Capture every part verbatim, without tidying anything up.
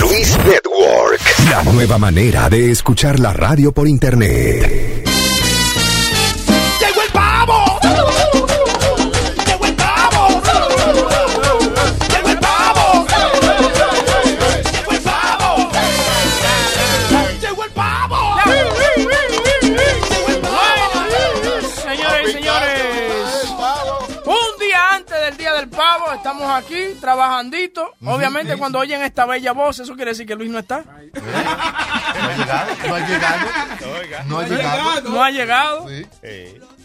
Luis Network, la nueva manera de escuchar la radio por internet. ¡Llegó el pavo! ¡Llegó el pavo! ¡Llegó el pavo! ¡Llegó el pavo! ¡Llegó el pavo! ¡Llegó el pavo! Señores y señores, un día antes del día del pavo estamos aquí trabajandito. Obviamente, cuando oyen esta bella voz, eso quiere decir que Luis no está. No ha llegado. No ha llegado. No ha llegado.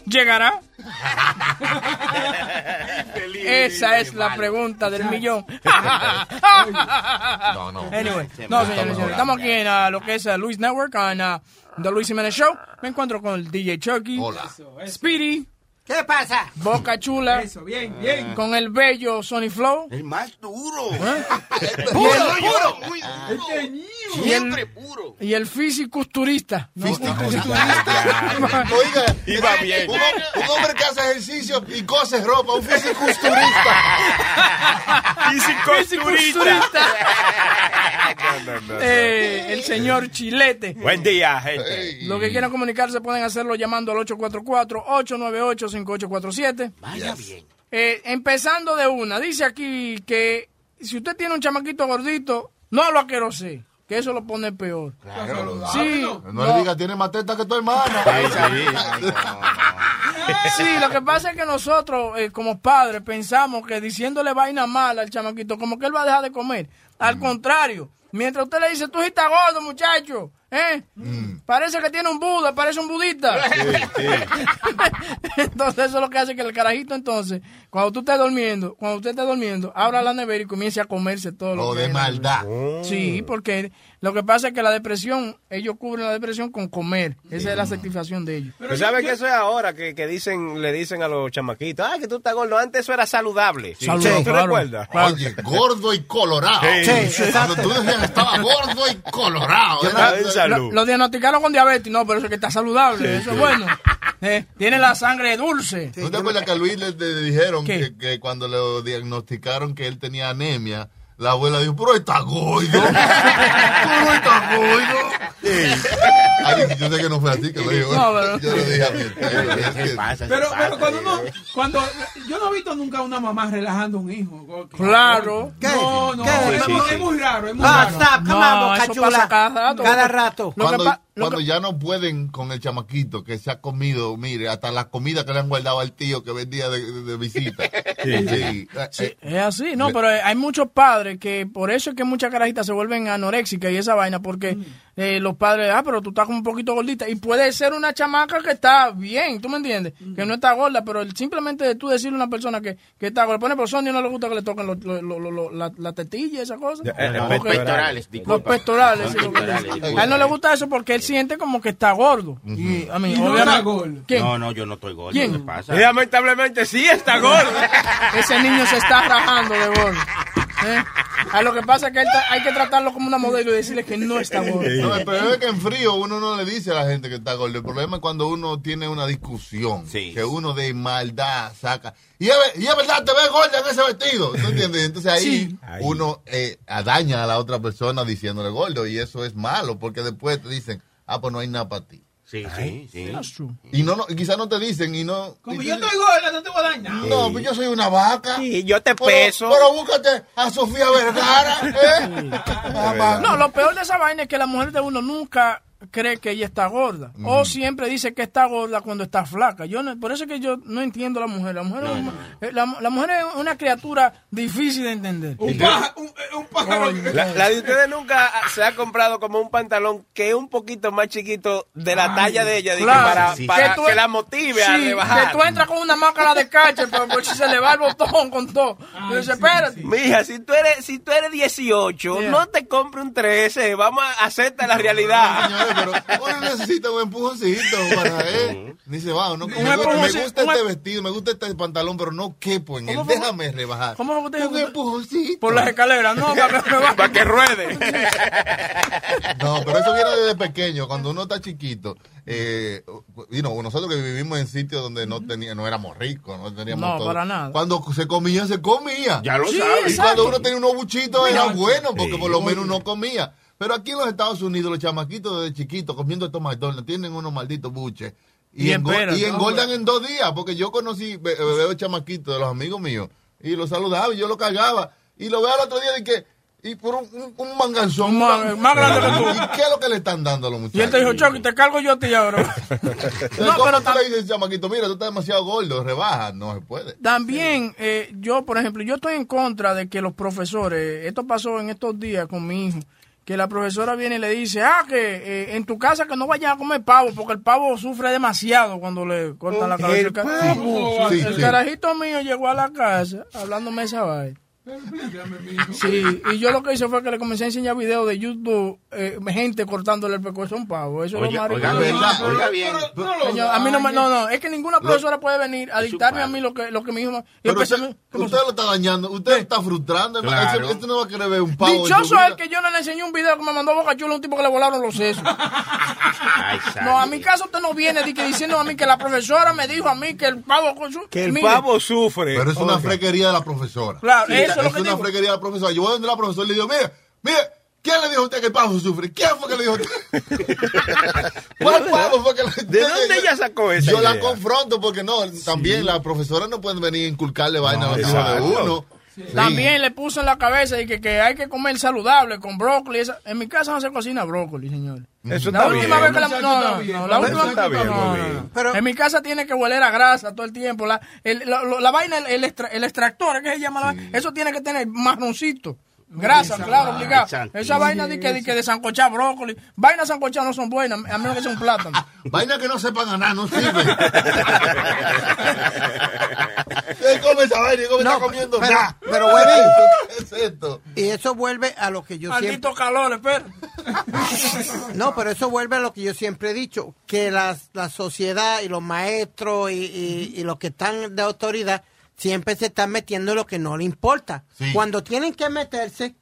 ¿Llegará? Esa es la pregunta del millón. No, no. Anyway, no, señores, estamos aquí en uh, lo que es uh, Luis Network, en uh, The Luis Jiménez Show. Me encuentro con el D J Chucky. Hola. Speedy. ¿Qué pasa? Boca Chula. Eso, bien, bien. Con el bello Sonny Flow. El más duro. ¿Eh? Puro, puro. Muy duro. El siempre puro. Y el físico turista. ¿No? Físico turista. Oiga, iba bien. Un, un hombre que hace ejercicio y cose ropa. Un físico turista. Físico turista. No, no, no, no. Eh, el señor Chilete. Buen día, gente. Lo que quieran comunicarse pueden hacerlo llamando al ocho cuatro cuatro, ocho nueve ocho, cinco ocho cuatro siete. Vaya bien. Eh, empezando de una, dice aquí que si usted tiene un chamaquito gordito, no lo aquerosé, que eso lo pone peor. Claro, sí, no, no le digas, tiene más teta que tu hermana. Ay, ay, ay, no, no. Sí, lo que pasa es que nosotros, eh, como padres, pensamos que diciéndole vaina mala al chamaquito, como que él va a dejar de comer. Al mm. contrario, mientras usted le dice, tú sí estás gordo, muchacho, ¿eh? Mm. Parece que tiene un Buda, parece un budista. Sí, sí. Entonces eso es lo que hace que el carajito, entonces, cuando tú estés durmiendo, cuando usted esté durmiendo, abra la nevera y comience a comerse todo lo, lo que de maldad. Oh. Sí, porque lo que pasa es que la depresión, ellos cubren la depresión con comer. Esa mm. es la satisfacción de ellos. Pero ¿sabes qué? Eso es ahora que, que dicen, le dicen a los chamaquitos, ah, que tú estás gordo. Antes eso era saludable. Sí, saludable, ¿tú claro, recuerdas? Claro. Oye, gordo y colorado. Sí, sí, cuando tú decías, estaba gordo y colorado. Lo, lo diagnosticaron con diabetes, no, pero eso es que está saludable, sí, eso sí. Es bueno. Eh, tiene la sangre dulce. ¿Tú te acuerdas que a Luis le, le dijeron que, que cuando lo diagnosticaron que él tenía anemia, la abuela dijo, pero está gordo, pero está gordo? Sí. Ay, yo sé que no fue así que lo dijo. No, pero... Yo lo dije a mí. ¿Qué pasa? Pero, pero cuando uno, cuando yo no he visto nunca una mamá relajando a un hijo. Claro. ¿Qué? No, no. ¿Qué? Es, sí, sí, sí. Es muy raro, es muy no, raro. Stop, no, on, eso cachula. Pasa cada rato. Cada rato. Cuando, pa- cuando que... ya no pueden con el chamaquito que se ha comido, mire, hasta las comidas que le han guardado al tío que vendía de, de, de visita. Sí. Sí. Sí. Es así, no, pero hay muchos padres que por eso es que muchas carajitas se vuelven anoréxicas y esa vaina, porque mm. eh, los padres, ah, pero tú estás como un poquito gordita, y puede ser una chamaca que está bien, ¿tú me entiendes? Mm. Que no está gorda, pero el, simplemente de tú decirle a una persona que, que está gorda, por ejemplo, Sonia no le gusta que le toquen lo, lo, lo, lo, lo, la, la tetilla y esa cosa. De, eh, los, los pectorales, los pectorales. A él no le gusta eso porque él siente como que está gordo. Uh-huh. Y a mí, y no está gordo. No, no, yo no estoy gordo. ¿Quién? ¿Qué pasa? Y lamentablemente sí está gordo. Ese niño se está rajando de gordo. ¿Eh? A lo que pasa es que él ta- hay que tratarlo como una modelo y decirle que no está gordo. No, el problema es que en frío uno no le dice a la gente que está gordo. El problema es cuando uno tiene una discusión, sí, que uno de maldad saca. Y es, y es verdad, te ves gorda en ese vestido. ¿Tú entiendes? Entonces ahí sí, uno eh, daña a la otra persona diciéndole gordo. Y eso es malo porque después te dicen, ah, pues no hay nada para ti. Sí, ay, sí, sí. Y no, no, quizás no te dicen y no. Como y yo estoy gorda, no te voy a dañar. No, sí, pues yo soy una vaca. Sí, yo te pero, peso. Pero búscate a Sofía Vergara. ¿Eh? Sí. No, lo peor de esa vaina es que la mujer de uno nunca cree que ella está gorda. Mm. O siempre dice que está gorda cuando está flaca. Yo no, por eso es que yo no entiendo a la mujer. La mujer, no, es, no. La, la mujer es una criatura difícil de entender. Un pájaro. Un, un pájaro. Oh, la, la de ustedes nunca se ha comprado como un pantalón que es un poquito más chiquito de la, ay, talla de ella. Claro, para, sí, para que, tú, que la motive, sí, a rebajar. Que tú entras con una máscara de catcher, pero por si se le va el botón con todo. Pero sí, espérate. Sí. Mija, si tú eres, si tú eres dieciocho, yeah, no te compre un trece. Vamos a aceptar la realidad. pero uno necesita un empujoncito para él. Dice, wow, no, me, me gusta este vestido, me gusta este pantalón, pero no quepo en él. Fue, déjame rebajar. ¿Cómo fue que un empujoncito? Por las escaleras, no, para que, para que ruede. No, pero eso viene desde pequeño, cuando uno está chiquito. Eh, you know, nosotros que vivimos en sitios donde no tenía, no éramos ricos, no teníamos no, todo. Para nada. Cuando se comía, se comía. Ya lo sí, sabes. Y cuando uno tenía unos buchitos mira, era bueno, porque sí, por lo menos uno comía. Pero aquí en los Estados Unidos, los chamaquitos desde chiquitos comiendo estos McDonald's tienen unos malditos buches. Y, y, engor espera, y engordan no, en dos días, porque yo conocí, veo chamaquitos de los amigos míos, y los saludaba y yo lo cagaba. Y lo veo al otro día y que... Y por un, un, un manganzón más, más grande que tú. ¿Y qué es lo que le están dando a los muchachos? Y él te dijo, Chucky, te cargo yo a ti ahora. No, pero tú le dices, chamaquito, mira, tú estás demasiado gordo, rebaja, no se puede. También, sí. eh, yo, por ejemplo, yo estoy en contra de que los profesores, esto pasó en estos días con mi hijo, que la profesora viene y le dice, ah, que eh, en tu casa que no vayas a comer pavo, porque el pavo sufre demasiado cuando le cortan la cabeza. El, pavo. Sí, sí, el sí. carajito mío llegó a la casa hablándome esa vaina. Sí, y yo lo que hice fue que le comencé a enseñar videos de YouTube, eh, gente cortándole el pescuezo a un pavo. Eso oye, es lo oiga, verdad, oiga bien. Señor, a mí no, me, no, no, es que ninguna profesora puede venir a dictarme a mí lo que, lo que mi hijo... Yo pensé, usted, usted lo está dañando, usted ¿Eh? está frustrando. Claro. Este no va a querer ver un pavo. Dichoso es que yo no le enseñé un video que me mandó Boca Chula, un tipo que le volaron los sesos. Ay, no, a mi caso usted no viene diciendo a mí que la profesora me dijo a mí que el pavo... Que el mire, pavo sufre. Pero es una oiga. frequería de la profesora. Claro, sí. Eso es una freguería de la profesora. Yo voy a donde la profesora y le digo, mire, mire, ¿quién le dijo a usted que el pavo sufre? ¿Quién fue que le dijo a usted? ¿Cuál pavo fue que le dijo? ¿De dónde ella sacó esa idea? Yo la confronto porque no, también sí. las profesoras no pueden venir a inculcarle vaina no, a los hijos de uno. Sí. También le puso en la cabeza y que, que hay que comer saludable con brócoli. Esa. En mi casa no se cocina brócoli, señores. Eso la está última bien. vez que la no, no, no, no, la eso última está bien, no, no. Pero, en mi casa tiene que hueler a grasa todo el tiempo. La, el, la, la vaina, el, el, extra, el extractor, ¿qué se llama? Sí. Eso tiene que tener marroncito. Grasa, esa claro, obligado. Esa vaina de, que, de, que de sancochar brócoli. Vainas sancochadas no son buenas, a menos que sea un plátano. Vainas que no sepan ganar, no sirven. ¿Qué come esa vaina? ¿Cómo no, está comiendo? Pero, nah. pero bueno, ¿qué es esto? Y eso vuelve a lo que yo Maldito siempre... calor, espera. No, pero eso vuelve a lo que yo siempre he dicho, que las, la sociedad y los maestros y, y, y los que están de autoridad siempre se están metiendo en lo que no le importa. Sí. Cuando tienen que meterse,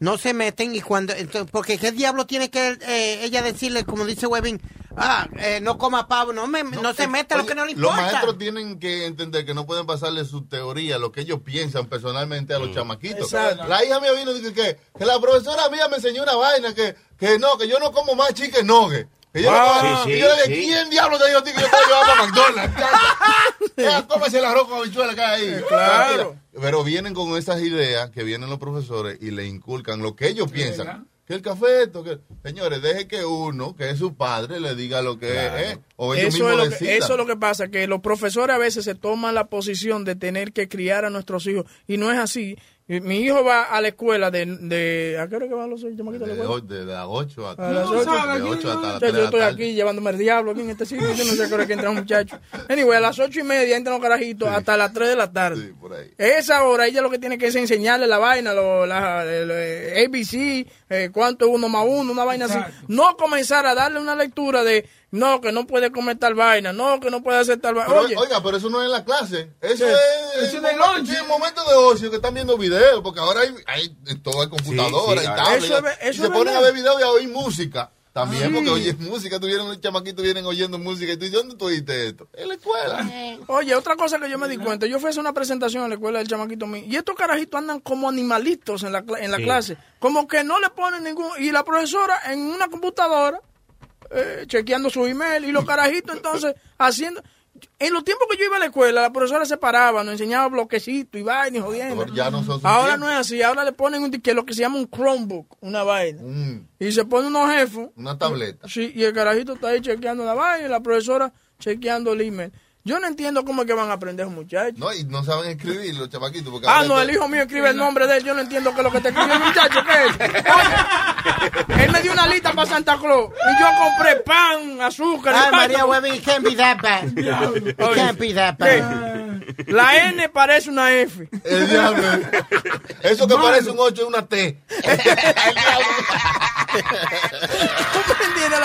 no se meten. y cuando entonces, Porque qué diablo tiene que eh, ella decirle, como dice Webin, ah, eh, no coma pavo, no, me, no, no se meta en lo que no le importa. Los maestros tienen que entender que no pueden pasarle su teoría, lo que ellos piensan personalmente a los mm. chamaquitos. Exacto. La hija mía vino y dice que, que la profesora mía me enseñó una vaina, que, que no, que yo no como más chicken nugget. Y yo, wow, sí, y yo sí, le dije, ¿quién sí. diablo te dijo a ti que yo te llevaba para McDonald's? Ya, cómese el arroz con habichuela que hay ahí. Claro. Pero vienen con esas ideas que vienen los profesores y le inculcan lo que ellos piensan. ¿Verdad? Que el café esto, que... Señores, deje que uno, que es su padre, le diga lo que claro. es. O ellos eso, mismos es lo que, eso es lo que pasa, que los profesores a veces se toman la posición de tener que criar a nuestros hijos. Y no es así. Mi hijo va a la escuela de... de ¿A qué hora que van los chamaquitos a la escuela? De, de, de las ocho a las ocho. Yo estoy aquí llevándome el diablo aquí en este sitio. Yo no sé a qué hora que entra un muchacho. Anyway, a las ocho y media entran los carajitos sí. hasta las tres de la tarde. Sí, por ahí. Esa hora ella lo que tiene que es enseñarle la vaina, lo, la, el, el A B C, eh, cuánto es uno más uno, una vaina Exacto. así. No comenzar a darle una lectura de... No, que no puede comer tal vaina. No, que no puede hacer tal vaina. Pero, Oye, oiga, pero eso no es en la clase. Eso sí. es, eso es en momento, el momento de ocio que están viendo videos. Porque ahora hay, hay todo el computadora sí, sí, y tablet. Eso, eso y es se verdad. ponen a ver videos y a oír música. También, sí. porque oyes música. Tuvieron los chamaquitos vienen oyendo música. ¿Y tú dónde tú oíste esto? En la escuela. Oye, otra cosa que yo me di cuenta. Yo fui a hacer una presentación en la escuela del chamaquito mío. Y estos carajitos andan como animalitos en la, en la sí. clase. Como que no le ponen ningún... Y la profesora en una computadora... Eh, chequeando su email y los carajitos entonces haciendo en los tiempos que yo iba a la escuela la profesora se paraba, nos enseñaba bloquecitos y vainas y jodiendo. Ya no ahora no es así, ahora le ponen un, que lo que se llama un Chromebook, una vaina mm. y se pone unos jefos una tableta, sí, y el carajito está ahí chequeando la vaina y la profesora chequeando el email. Yo no entiendo cómo es que van a aprender los muchachos. No, y no saben escribir los chamaquitos. Porque ah, no, el hijo mío escribe el nombre de él. Yo no entiendo qué es lo que te escribió el muchacho. ¿Qué es? Oye, él me dio una lista para Santa Claus. Y yo compré pan, azúcar. Ah, María Webin, it can't be that bad. It can't be that bad. La N parece una F. El diablo. Eso que Man. parece un ocho es una T. El diablo. ¿Tú me entiendes?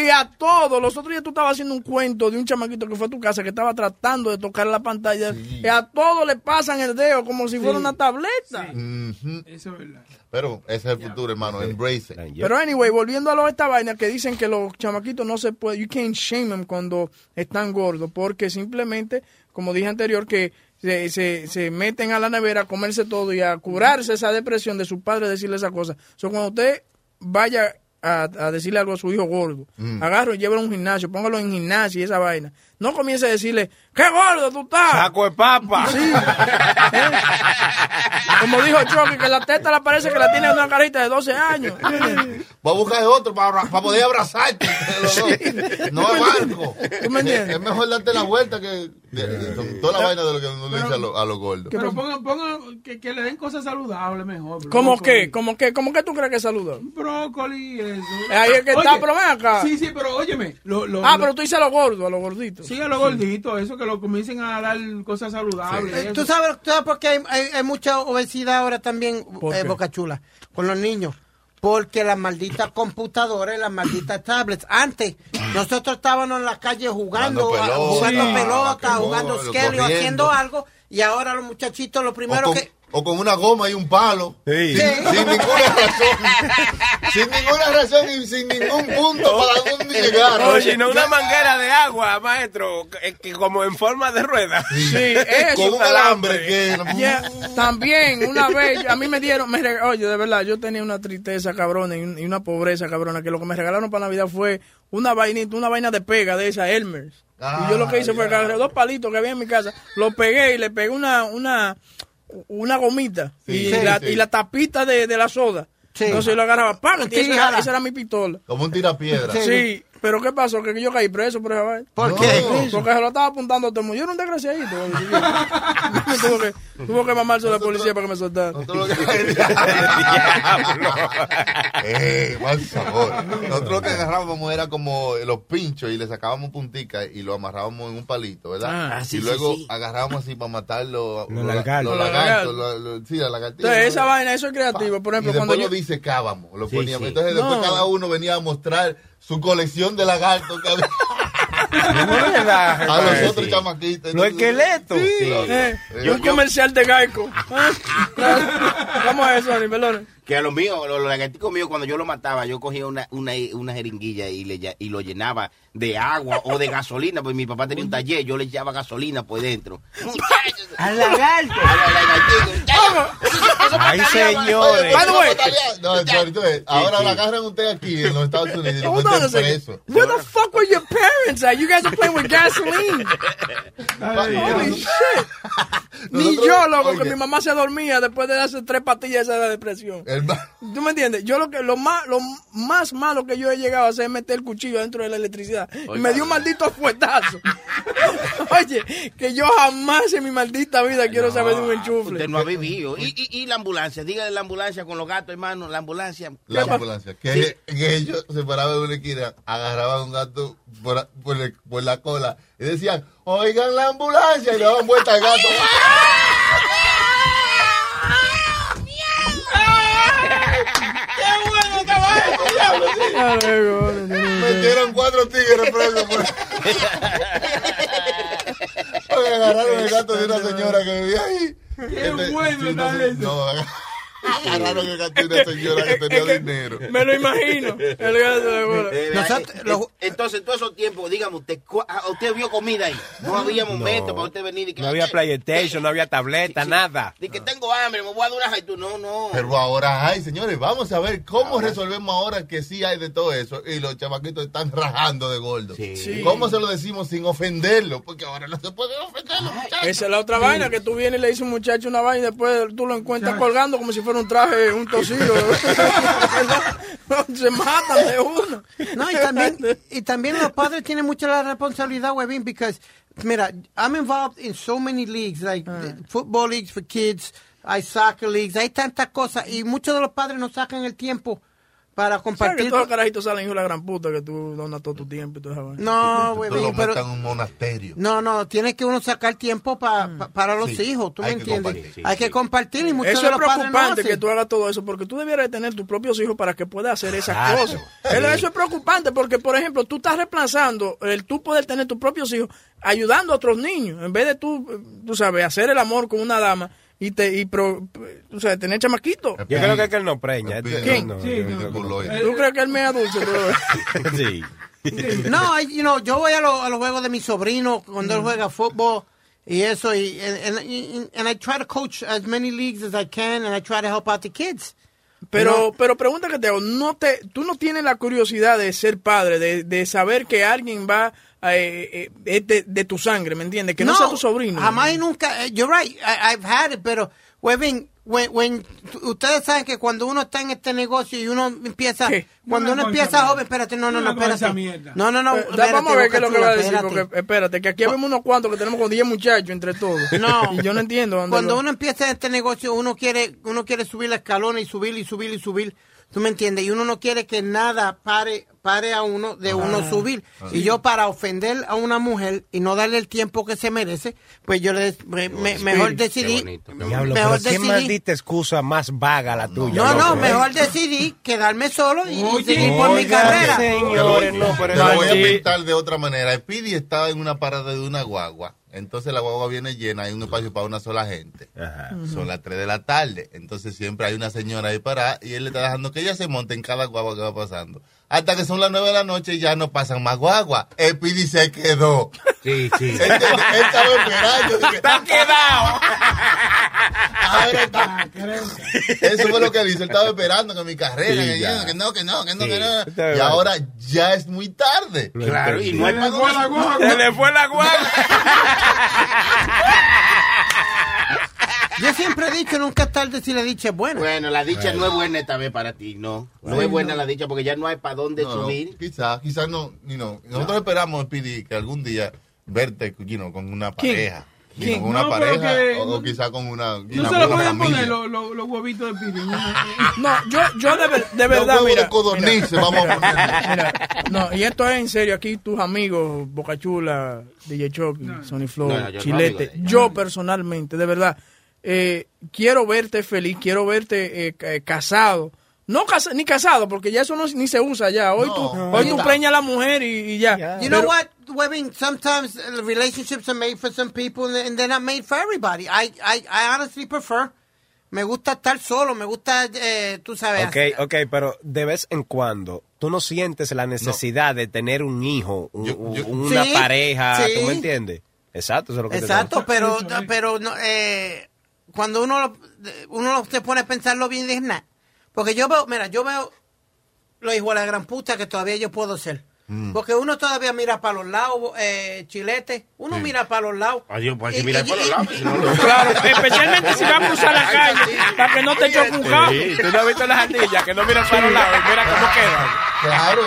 y a todos. Los otros días tú estabas haciendo un cuento de un chamaquito que fue a tu casa que estaba tratando de tocar la pantalla. Sí. Y a todos le pasan el dedo como si sí. fuera una tableta. Sí. Mm-hmm. Eso es verdad. Pero ese es el futuro, hermano. Embrace it. Pero anyway, volviendo a lo de esta vaina que dicen que los chamaquitos no se puede, you can't shame them cuando están gordos, porque simplemente, como dije anterior, que se, se, se meten a la nevera a comerse todo y a curarse esa depresión de su padre, decirle esa cosa. So, cuando usted vaya a, a decirle algo a su hijo gordo, mm. agarro y llévalo a un gimnasio, póngalo en gimnasio y esa vaina. No comience a decirle, ¡qué gordo tú estás! ¡Saco de papa! Sí. Como dijo Chucky, que la teta le parece que la tiene una carita de doce años. Voy a buscar otro para, para poder abrazarte. Sí. No es barco. ¿Tú me entiendes? Es mejor darte la vuelta que toda la vaina de lo que uno le dice a los lo gordos. Pero pongan, pongan que, que le den cosas saludables mejor. Bro. ¿Cómo qué? ¿Cómo qué? ¿Cómo qué tú crees que es saludable? Brócoli, eso. Ahí es que oye, está, pero ven acá. Sí, sí, pero óyeme. Lo, lo, ah, lo, pero tú dices a los gordos, a los gorditos. Sí, a los gorditos, eso, que lo comiencen a dar cosas saludables. Sí. ¿Tú, sabes, ¿Tú sabes por qué hay, hay, hay mucha obesidad ahora también, eh, Boca Chula, con los niños? Porque las malditas computadoras, las malditas tablets. Antes, nosotros estábamos en la calle jugando, pelota, jugando sí. pelota, ah, jugando skeleton, haciendo algo, y ahora los muchachitos, lo primero que... O con una goma y un palo. Sí. Sin, sin ninguna razón. Sin ninguna razón y sin ningún punto para dónde llegar. Oye, no, una manguera de agua, maestro, que como en forma de rueda. Sí, eso. Con un alambre. Que... Yeah. También, una vez, a mí me dieron, me regal... oye, de verdad, yo tenía una tristeza cabrona y una pobreza cabrona, que lo que me regalaron para Navidad fue una vainita, una vaina de pega de esa, Elmer's. Ah, y yo lo que hice yeah. fue agarré dos palitos que había en mi casa, los pegué y le pegué una... una una gomita sí, y, sí, la, sí. y la tapita de, de la soda. Sí. Entonces lo agarraba, ¡pam! Sí, esa, esa era mi pistola. Como un tirapiedra. Sí. sí. Pero ¿qué pasó? Que yo caí preso por esa vaina. ¿Por no, qué? Porque se lo estaba apuntando a todo el mundo. Yo era un desgraciadito. tuvo, que, tuvo que mamarse a la policía para que me soltara. Nosotros lo que ¡Ey, mal sabor! Nosotros lo que agarrábamos era como los pinchos y le sacábamos punticas y lo amarrábamos en un palito, ¿verdad? Ah, sí, y luego sí, sí. agarrábamos así para matarlo. Los lagartos. Los lagartos. Sí, la lagartilla. Entonces, esa vaina, eso es creativo. Por ejemplo, y cuando yo... lo disecábamos. Lo sí, poníamos. Sí. Entonces, no. después cada uno venía a mostrar su colección de lagartos que había. A los otros sí. chamaquitos. Los esqueletos. Sí. Sí. Eh, y un comercial de Gaico. ¿Cómo es eso, Ani? Perdón. Que a los míos, los lagarticos míos, cuando yo los mataba, yo cogía una, una, una jeringuilla y, le, y lo llenaba de agua o de gasolina, pues mi papá tenía un taller, yo le echaba gasolina por dentro. ¡Al lagarto! ¡Ay, señores! No, entonces, ahora la agarran ustedes aquí en los Estados Unidos y lo meten preso. Where the fuck were your parents at? You guys are playing with gasoline. Holy shit. Ni yo, loco, que mi mamá se dormía después de darse tres pastillas de la depresión. ¿Tú me entiendes? Yo lo que lo más lo más malo que yo he llegado a hacer es meter el cuchillo dentro de la electricidad. Oye, me dio un maldito fuetazo. Oye, que yo jamás en mi maldita vida quiero no, saber de un enchufle. Usted no ha vivido. Y, y, y la ambulancia, dígale la ambulancia con los gatos, hermano, la ambulancia. La ambulancia. Que, sí. que ellos se paraban de una esquina, agarraban un gato por, por, el, por la cola y decían, oigan la ambulancia, y le daban vuelta al gato. Metieron cuatro tigres presos por... Porque agarraron el gato de una señora que vivía ahí. Qué este, bueno está no, eso. No, agarraron el gato de una señora que tenía es que dinero. Me lo imagino. El gato de bola. Eh, Nosotros, los... Entonces, en todo esos tiempos, dígame usted, usted vio comida ahí. No había momento no. para usted venir. Y que, no había PlayStation, no había tableta, sí, sí. nada. Dice que tengo hambre, me voy a durar. No, no. Pero ahora hay, señores, vamos a ver cómo ahora. resolvemos ahora que sí hay de todo eso. Y los chamaquitos están rajando de gordo. Sí. Sí. ¿Cómo se lo decimos sin ofenderlo? Porque ahora no se pueden ofender los muchachos. Esa es la otra sí. vaina, que tú vienes y le dices a un muchacho una vaina y después tú lo encuentras ¿sabes? Colgando como si fuera un traje, un tocillo. Se matan de uno. No, y también, y también los padres tienen mucha la responsabilidad, huevín, porque, mira, I'm involved in so many leagues, like uh. football leagues for kids, hay soccer leagues, hay tantas cosas, y muchos de los padres no sacan el tiempo para compartir. Todos los carajitos salen hijos de la gran puta que tú donas todo tu tiempo y todo eso. No, güey, pero metan en un monasterio. No, no, tienes que uno sacar tiempo pa, pa, para los sí, hijos, ¿tú me entiendes? Sí, hay sí. que compartir y muchos eso de los es preocupante no que tú hagas todo eso porque tú debieras tener tus propios hijos para que puedas hacer esas claro. cosas. Sí. Eso es preocupante porque, por ejemplo, tú estás reemplazando el tú poder tener tus propios hijos ayudando a otros niños en vez de tú, tú sabes, hacer el amor con una dama. Y te y pro, o sea, tener chamaquito. Yo creo que es que él no preña. ¿Quién? No, sí, no, no. ¿Tú crees que él me adulce? Sí. No, you know, yo voy a, lo, a los juegos de mi sobrino cuando mm. él juega fútbol y eso. Y and, and, and I try to coach as many leagues as I can and I try to help out the kids. Pero, you know? Pero pregunta que te hago, ¿no te, tú no tienes la curiosidad de ser padre, de, de saber que alguien va... Eh, eh, de, de tu sangre, ¿me entiendes? Que no, no sea tu sobrino. Jamás y nunca. You're right. I, I've had it, pero when, when, when, ustedes saben que cuando uno está en este negocio y uno empieza, ¿qué? Cuando una uno empieza joven, espérate, no, no, no, espérate. No, no, no. Eh, espérate, vamos a ver qué es lo que va a decir, espérate. Porque espérate, que aquí vemos unos cuantos que tenemos con diez muchachos entre todos. No. Y yo no entiendo. Andalo. Cuando uno empieza en este negocio, uno quiere, uno quiere subir la escalona y subir y subir y subir. ¿Tú me entiendes? Y uno no quiere que nada pare, pare a uno de ah, uno subir. Así. Y yo para ofender a una mujer y no darle el tiempo que se merece, pues yo le me, me, mejor decidí... Diablo, mejor decidí, ¿qué maldita excusa más vaga la tuya? No, no, no mejor decidí quedarme solo y, oye, y seguir por oiga, mi carrera. Señores, no, pero no, voy a pintar de otra manera. El Pidi está en una parada de una guagua. Entonces la guagua viene llena, hay un espacio para una sola gente. Ajá. Son las tres de la tarde. Entonces siempre hay una señora ahí parada y él le está dejando que ella se monte en cada guagua que va pasando. Hasta que son las nueve de la noche y ya no pasan más guagua. El Pidi se quedó. Sí, sí. Él, él, él estaba esperando. ¡Está quedado! Ahora está. Eso fue lo que dice. Él estaba esperando que mi carrera, sí, que, yo, que no, que no, que no, sí, que no. Y ahora ya es muy tarde. Claro, y no hay más guagua. Se le fue la guagua. Yo siempre he dicho, nunca es tarde si la dicha es buena. Bueno, la dicha bueno. no es buena esta vez para ti, no. Bueno. No es buena la dicha porque ya no hay para dónde no, subir. Quizás, quizás no, you know. Nosotros no. esperamos, Pidi, que algún día verte you know, con una pareja. You know, con no, una pareja que, o, o quizás con una familia. No se lo pueden poner los lo, lo huevitos de Pidi. No, yo, yo de, ver, de verdad, mira. De codorniz, mira, vamos a poner. Mira, no, y esto es en serio, aquí tus amigos, Bocachula, D J Chucky, no. Sonny Flow, no, no, Chilete. No, yo personalmente, de verdad. Eh, quiero verte feliz, quiero verte eh, eh, casado. No casa, ni casado, porque ya eso no, ni se usa ya. Hoy no, tú, no, hoy tú preñas a la mujer y, y ya. Yeah. You Pero, know what, women, sometimes relationships are made for some people and they're not made for everybody. I, I, I honestly prefer... Me gusta estar solo, me gusta, eh, tú sabes. Ok, ok, pero de vez en cuando, tú no sientes la necesidad no. de tener un hijo, un, yo, yo, una sí, pareja, sí. ¿Tú me entiendes? Exacto, eso es lo que Exacto, te pero, pero no, eh... Cuando uno lo, uno se pone a pensarlo bien, dice nada. Porque yo veo, mira, yo veo los hijos de la gran puta que todavía yo puedo ser. Mm. Porque uno todavía mira para los lados, eh, Chilete. Uno sí. mira para los lados. Adiós, pues hay que mirar para los lados. Y, no, no. Claro, especialmente si va a cruzar la calle, para que no te choque un carro. Sí, tú no has visto las ardillas que no miran para los lados y mira cómo quedan. Claro.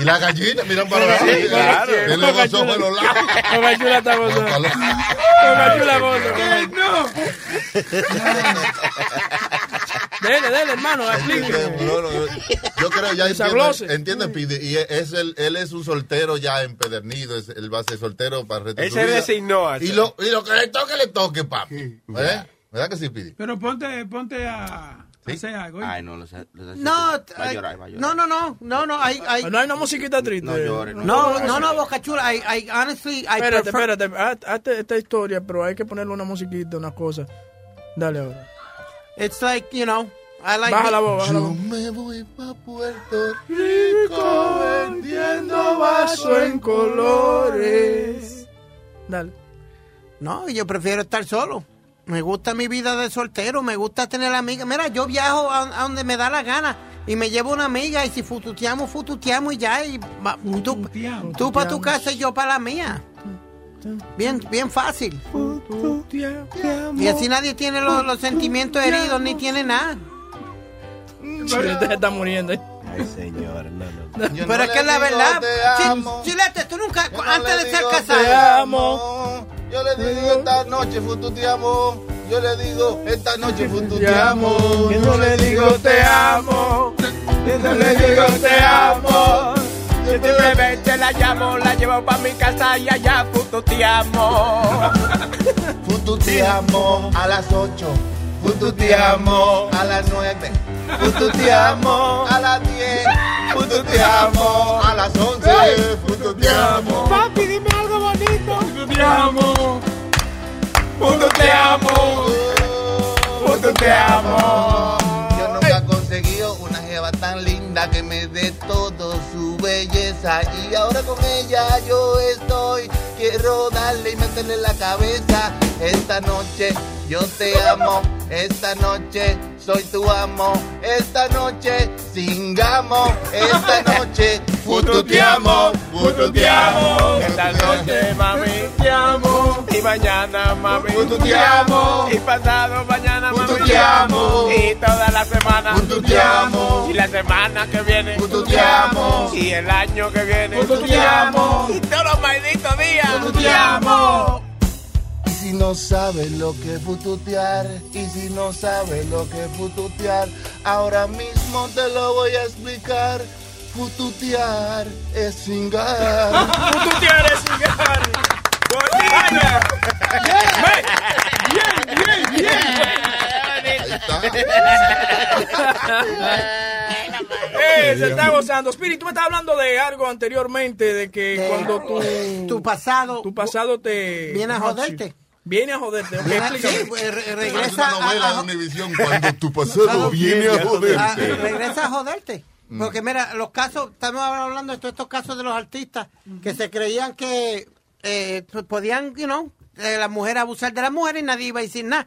Y las gallinas miran para los lados. Claro. Tienen los ojos en los lados. Cobachula está gozando. Cobachula goza. ¿Qué? No. Dele, dele, hermano, explíqueme. No, no, yo creo ya entiendo, entiende, Pide, y es el, él es un soltero ya empedernido, es, él va a ser soltero para retener. Él se designó. Y lo, y lo que le toque, le toque, papi. ¿Eh? ¿Verdad que sí, Pide? Pero ponte, ponte a... ¿Sí? Algo, Ay, no, lo sé, lo sé, no, va a llorar, va a llorar. no, no, no, no, no, hay, hay, no hay una musiquita triste. No, llores, no, no, llores, no, no, no Bocachula, I, I honestly, I espérate, prefer... espérate, hazte esta historia, pero hay que ponerle una musiquita, una cosa. Dale ahora. It's like, you know, I like. Baja la voz, baja la voz. Yo me voy pa' Puerto Rico vendiendo vaso en colores. Dale. No, yo prefiero estar solo. Me gusta mi vida de soltero, me gusta tener amigas. Mira, yo viajo a, a donde me da la gana y me llevo una amiga y si fututeamos, fututeamos y ya. Y ma, tú, tú para tu casa y yo para la mía. Bien, bien fácil. Y así nadie tiene los, los sentimientos heridos ni tiene nada. Chilete se está muriendo. Ay, señor, no, no. Yo Pero no es que la verdad, Ch- Chilete, tú nunca, no antes de ser casado. Te amo. Yo le digo esta noche fututeamos. Yo le digo esta noche fututeamos. Yo le digo te amo. Cuando le digo te amo, simplemente la llamo, la llevo pa' mi casa y allá fututeamos. Fututeamos a las ocho, fututeamos a las nueve, fututeamos a las diez, fututeamos a las once, fututeamos. Papi, dime algo bonito. Fututeamos, fututeamos, fututeamos. Yo nunca he conseguido una jeva tan linda que me dé todo su belleza, y ahora con ella yo estoy. Quiero darle y meterle la cabeza. Esta noche yo te amo, esta noche soy tu amo, esta noche singamos, esta noche fututeamos, fututeamos. Esta noche mami te amo, y mañana mami fututeamos, y pasado mañana mami fututeamos, y toda la semana fututeamos, y la semana que viene fututeamos, y el año que viene fututeamos, y todos los malditos días fututeamos. Y si no sabes lo que es fututear, y si no sabes lo que es fututear, ahora mismo te lo voy a explicar. Fututear es singar. Fututear es singar. ¡Bolivia! ¡Bien, bien, bien! Ahí está. Eh, se está gozando. Spirit, tú me estabas hablando de algo anteriormente, de que de cuando tu, tu pasado tu pasado te... Viene a joderte. Viene a joderte. Okay, explícame. Sí, re regresa una novela a... de Univisión, cuando tu pasado viene a joderte. A, regresa a joderte. Porque mira, los casos, estamos hablando de todos estos casos de los artistas que se creían que eh, podían, you know, eh, la mujer abusar de la mujer y nadie iba a decir nada.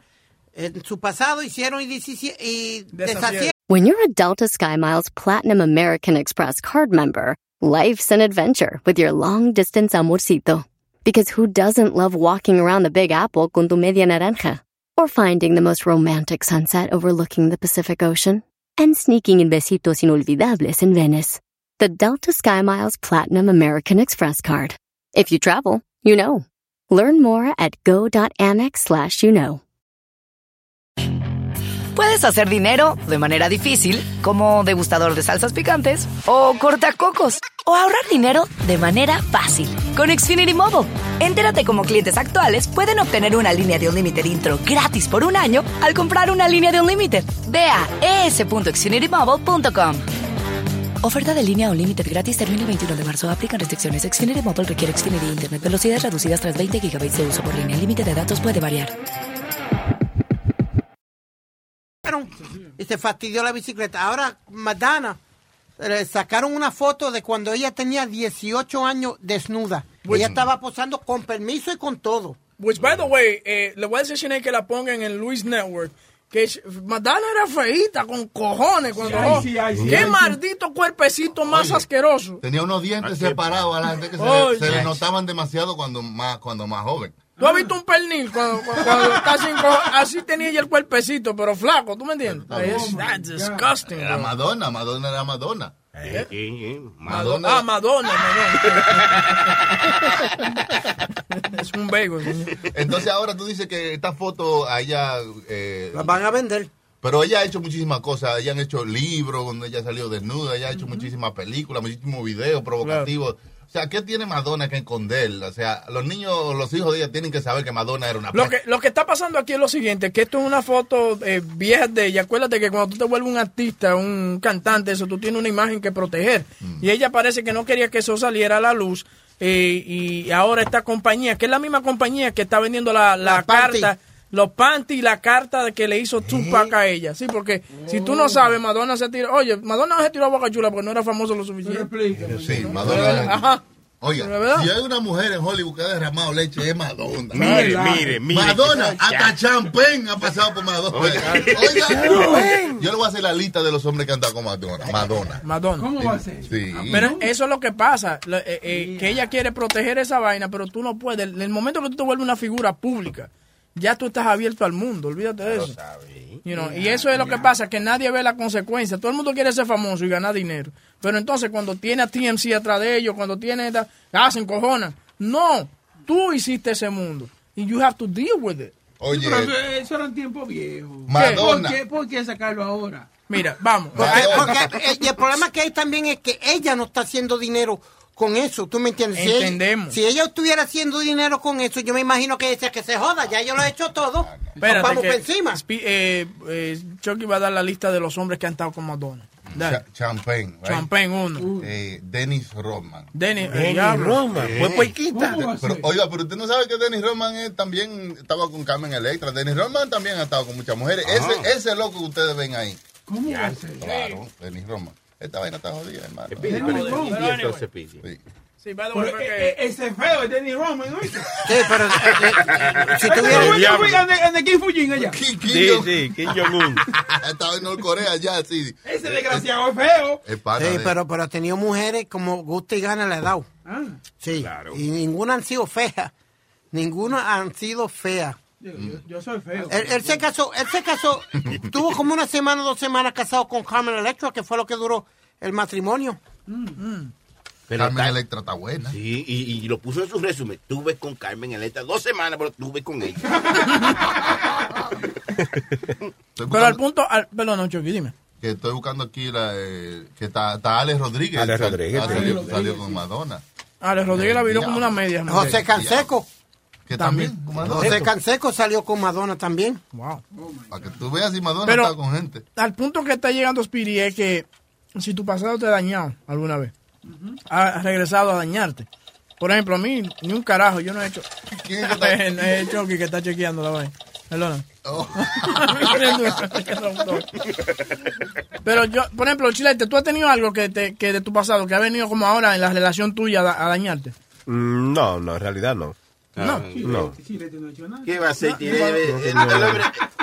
En su pasado hicieron y, y deshacieron. When you're a Delta SkyMiles Platinum American Express card member, life's an adventure with your long-distance amorcito. Because who doesn't love walking around the Big Apple con tu media naranja? Or finding the most romantic sunset overlooking the Pacific Ocean? And sneaking in besitos inolvidables in Venice? The Delta SkyMiles Platinum American Express card. If you travel, you know. Learn more at go.amex slash you know. Puedes hacer dinero de manera difícil, como degustador de salsas picantes o cortacocos, o ahorrar dinero de manera fácil con Xfinity Mobile. Entérate cómo clientes actuales pueden obtener una línea de Unlimited intro gratis por un año al comprar una línea de Unlimited. Ve a e s punto xfinity mobile punto com. Oferta de línea Unlimited gratis termina el veintiuno de marzo. Aplican restricciones. Xfinity Mobile requiere Xfinity Internet. Velocidades reducidas tras veinte gigabytes de uso por línea. El límite de datos puede variar. Y se fastidió la bicicleta. Ahora Madonna, eh, sacaron una foto de cuando ella tenía dieciocho años desnuda. Which, ella estaba posando con permiso y con todo. Which, by the way, eh, le voy a decir a Shanae que la pongan en Luis Network. Que Madonna era feíta, con cojones. Cuando sí, oh, sí, sí, qué sí, maldito sí. Cuerpecito más Oye, asqueroso. Tenía unos dientes separados a la gente que se, oh, le, se yes. le notaban demasiado cuando más, cuando más joven. ¿Tú has visto un pernil cuando, cuando, cuando está sin cojones? Así tenía ella el cuerpecito, pero flaco, ¿tú me entiendes? That's, that's disgusting. Era bro. Madonna, Madonna era Madonna. ¿Eh? ¿Eh? Madonna. Ah, Madonna, Madonna. Es un bego. Entonces ahora tú dices que esta foto a ella... Eh, la van a vender. Pero ella ha hecho muchísimas cosas. Ella han hecho libros donde ella salió desnuda. Ella ha hecho uh-huh. muchísimas películas, muchísimos videos provocativos. Claro. O sea, ¿qué tiene Madonna que esconder? O sea, los niños, los hijos de ella tienen que saber que Madonna era una... Lo que, lo que está pasando aquí es lo siguiente, que esto es una foto eh, vieja de ella. Acuérdate que cuando tú te vuelves un artista, un cantante, eso, tú tienes una imagen que proteger. Mm. Y ella parece que no quería que eso saliera a la luz. Eh, y ahora esta compañía, que es la misma compañía que está vendiendo la, la, la carta... Los panties y la carta de que le hizo Tupac a ella. Sí, porque oh. si tú no sabes, Madonna se tiró. Oye, Madonna no se tiró a Boca Chula porque no era famoso lo suficiente. Pero sí, Madonna. ¿No? Ajá. Oiga, si hay una mujer en Hollywood que ha derramado leche, es Madonna. Mire, mire, mire. Madonna, hasta champán ha pasado por Madonna. Oiga, oiga, yo le voy a hacer la lista de los hombres que han estado con Madonna. Madonna. Madonna. ¿Cómo va a ser? Sí. Pero eso es lo que pasa, eh, eh, que ella quiere proteger esa vaina, pero tú no puedes. En el momento que tú te vuelves una figura pública, ya tú estás abierto al mundo, olvídate de eso. You know, y eso es lo que pasa, que nadie ve la consecuencia. Todo el mundo quiere ser famoso y ganar dinero. Pero entonces cuando tiene a T M C atrás de ellos, cuando tiene esta, hacen cojonas. No, tú hiciste ese mundo. Y you have to deal with it. Oye, pero eso era un tiempo viejo. Madonna. ¿Por qué, por qué sacarlo ahora? Mira, vamos. Porque, porque el problema que hay también es que ella no está haciendo dinero con eso, ¿tú me entiendes? Entendemos. Si ella, si ella estuviera haciendo dinero con eso, yo me imagino que decía que se joda, ya yo lo he hecho todo. Espérate, vamos para encima. Eh, eh, Chucky va a dar la lista de los hombres que han estado con Madonna. Ch Champagne, right? Champagne uno. Uh. Eh, Dennis Rodman. Dennis, Dennis eh, Rodman. Eh. Fue poiquita. Pero, oiga, pero usted no sabe que Dennis Rodman eh, también estaba con Carmen Electra. Dennis Rodman también ha estado con muchas mujeres. Ah. Ese, ese loco que ustedes ven ahí. ¿Cómo va a ser? Claro, Dennis Rodman. Esta vaina está jodida, hermano. El piso, pero el piso, el piso, el piso. Sí. Sí, pero porque... ese feo es Dennis Rodman, ¿no? Sí, pero... si tuviera... ¿En el Kim Fujin allá? Sí, sí, Kim Jong-un. Estaba en Norcorea allá, sí. Ese desgraciado es feo. Sí, pero ha tenido mujeres como gusta y gana le ha dado. Ah. Sí, claro. Y ninguna han sido feas. Ninguna han sido feas. Yo, yo, yo soy feo. Él, él se casó, él se casó, tuvo como una semana, dos semanas casado con Carmen Electra, que fue lo que duró el matrimonio. Mm, mm. Pero Carmen está, Electra está buena. Sí, y, y lo puso en su resumen. Tuve con Carmen Electra dos semanas, pero tuve con ella. Pero al punto, al, perdón, no, Chucky, dime. Que estoy buscando aquí la, eh, que está, está Alex Rodríguez. Alex Rodríguez. Salió, Alex Rodríguez, salió con sí. Madonna. Alex Rodríguez la viró como una media. José Canseco. Que también, también José Canseco salió con Madonna también. Wow. Oh, para que tú veas si Madonna pero, está con gente. Al punto que está llegando Spiri es que si tu pasado te ha dañado alguna vez, uh-huh. has regresado a dañarte. Por ejemplo, a mí ni un carajo, yo no he hecho. ¿Quién es que está? Es Chucky que está chequeando la vaina. Perdona. Oh. Pero yo, por ejemplo, Chilete, ¿tú has tenido algo que, te, que de tu pasado que ha venido como ahora en la relación tuya a, a dañarte? Mm, no, no, en realidad no. No, no. ¿Qué va a ser?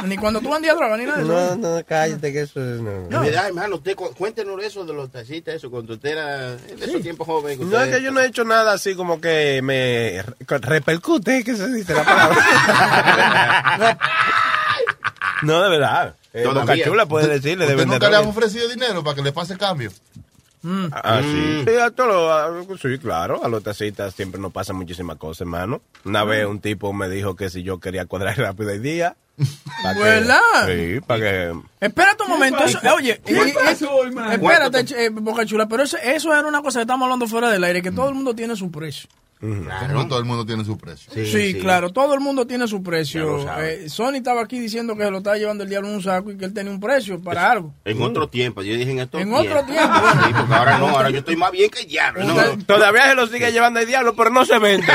Ni cuando tú andías droga, ni nada. No, no, cállate que eso es... No, mira, hermano, usted cuéntenos eso de los taxistas, eso, cuando usted era en esos tiempos jóvenes. No, es que yo no he hecho nada así como que me repercute, que se dice la palabra. No, de verdad. Boca Chula puede decirle. ¿Nunca le han ofrecido dinero para que le pase cambio? Mm. Ah, sí. Mm. Sí, a todo lo, sí, claro, a los taxistas siempre nos pasan muchísimas cosas, hermano. Una mm. vez un tipo me dijo que si yo quería cuadrar rápido el día. ¿Verdad? Sí, para que... Espérate un momento. Eso, oye, ¿qué y, pasó, hermano? Espérate, eh, Boca Chula, pero eso, eso era una cosa que estamos hablando fuera del aire, que mm. todo el mundo tiene su precio. Claro. Todo el mundo tiene su precio. Sí, sí, sí, claro, todo el mundo tiene su precio. Eh, Sonny estaba aquí diciendo que lo estaba llevando el diablo en un saco y que él tenía un precio para es, algo. En mm. otro tiempo, yo dije en estos En tiempos. otro tiempo. Sí, porque ahora no, ahora yo estoy más bien que el diablo. No, no. Todavía se lo sigue llevando el diablo, pero no se vende.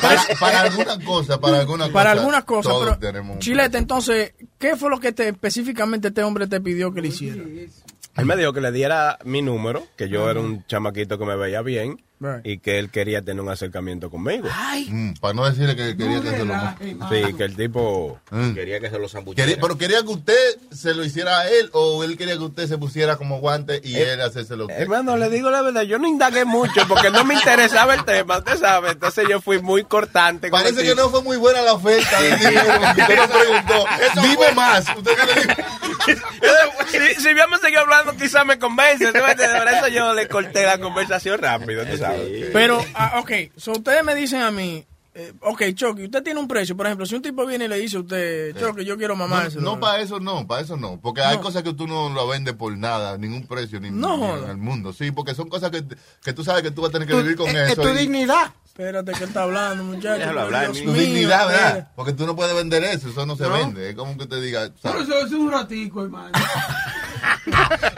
para, para algunas cosas, para algunas cosas. Para algunas cosas, pero tenemos... Chilete, entonces, ¿qué fue lo que te, específicamente este hombre te pidió que le hiciera? Él me dijo que le diera mi número, que yo uh-huh. era un chamaquito que me veía bien, right. y que él quería tener un acercamiento conmigo. Mm, para no decirle que quería no que se lo... Sí, que el tipo mm. quería que se lo zambuchiera. Pero quería que usted se lo hiciera a él, o él quería que usted se pusiera como guante y eh, él hacérselo. Hermano, le digo la verdad, yo no indagué mucho porque no me interesaba el tema, usted sabe. Entonces yo fui muy cortante. Parece que tipo. no fue muy buena la oferta. Sí, sí. Usted nos preguntó, dime fue... más. ¿Usted qué le dijo? Si habíamos si seguido hablando, quizás me convence. Por eso yo le corté la conversación rápido, tú sabes. Pero, uh, ok, so ustedes me dicen a mí, eh, ok, Chucky, usted tiene un precio. Por ejemplo, si un tipo viene y le dice a usted, Chucky, yo quiero mamárselo. No, no, para eso no, para eso no. Porque hay no. cosas que tú no lo vendes por nada, ningún precio, ni, no, ni en el mundo. Sí, porque son cosas que, que tú sabes que tú vas a tener que tú, vivir con es, eso. Es tu y... dignidad. Espérate que él está hablando, muchachos. Déjalo hablar, tu dignidad, ¿verdad? Porque tú no puedes vender eso, eso no se ¿No? vende. Es como que te diga... ¿sabes? Pero eso es un ratico, hermano.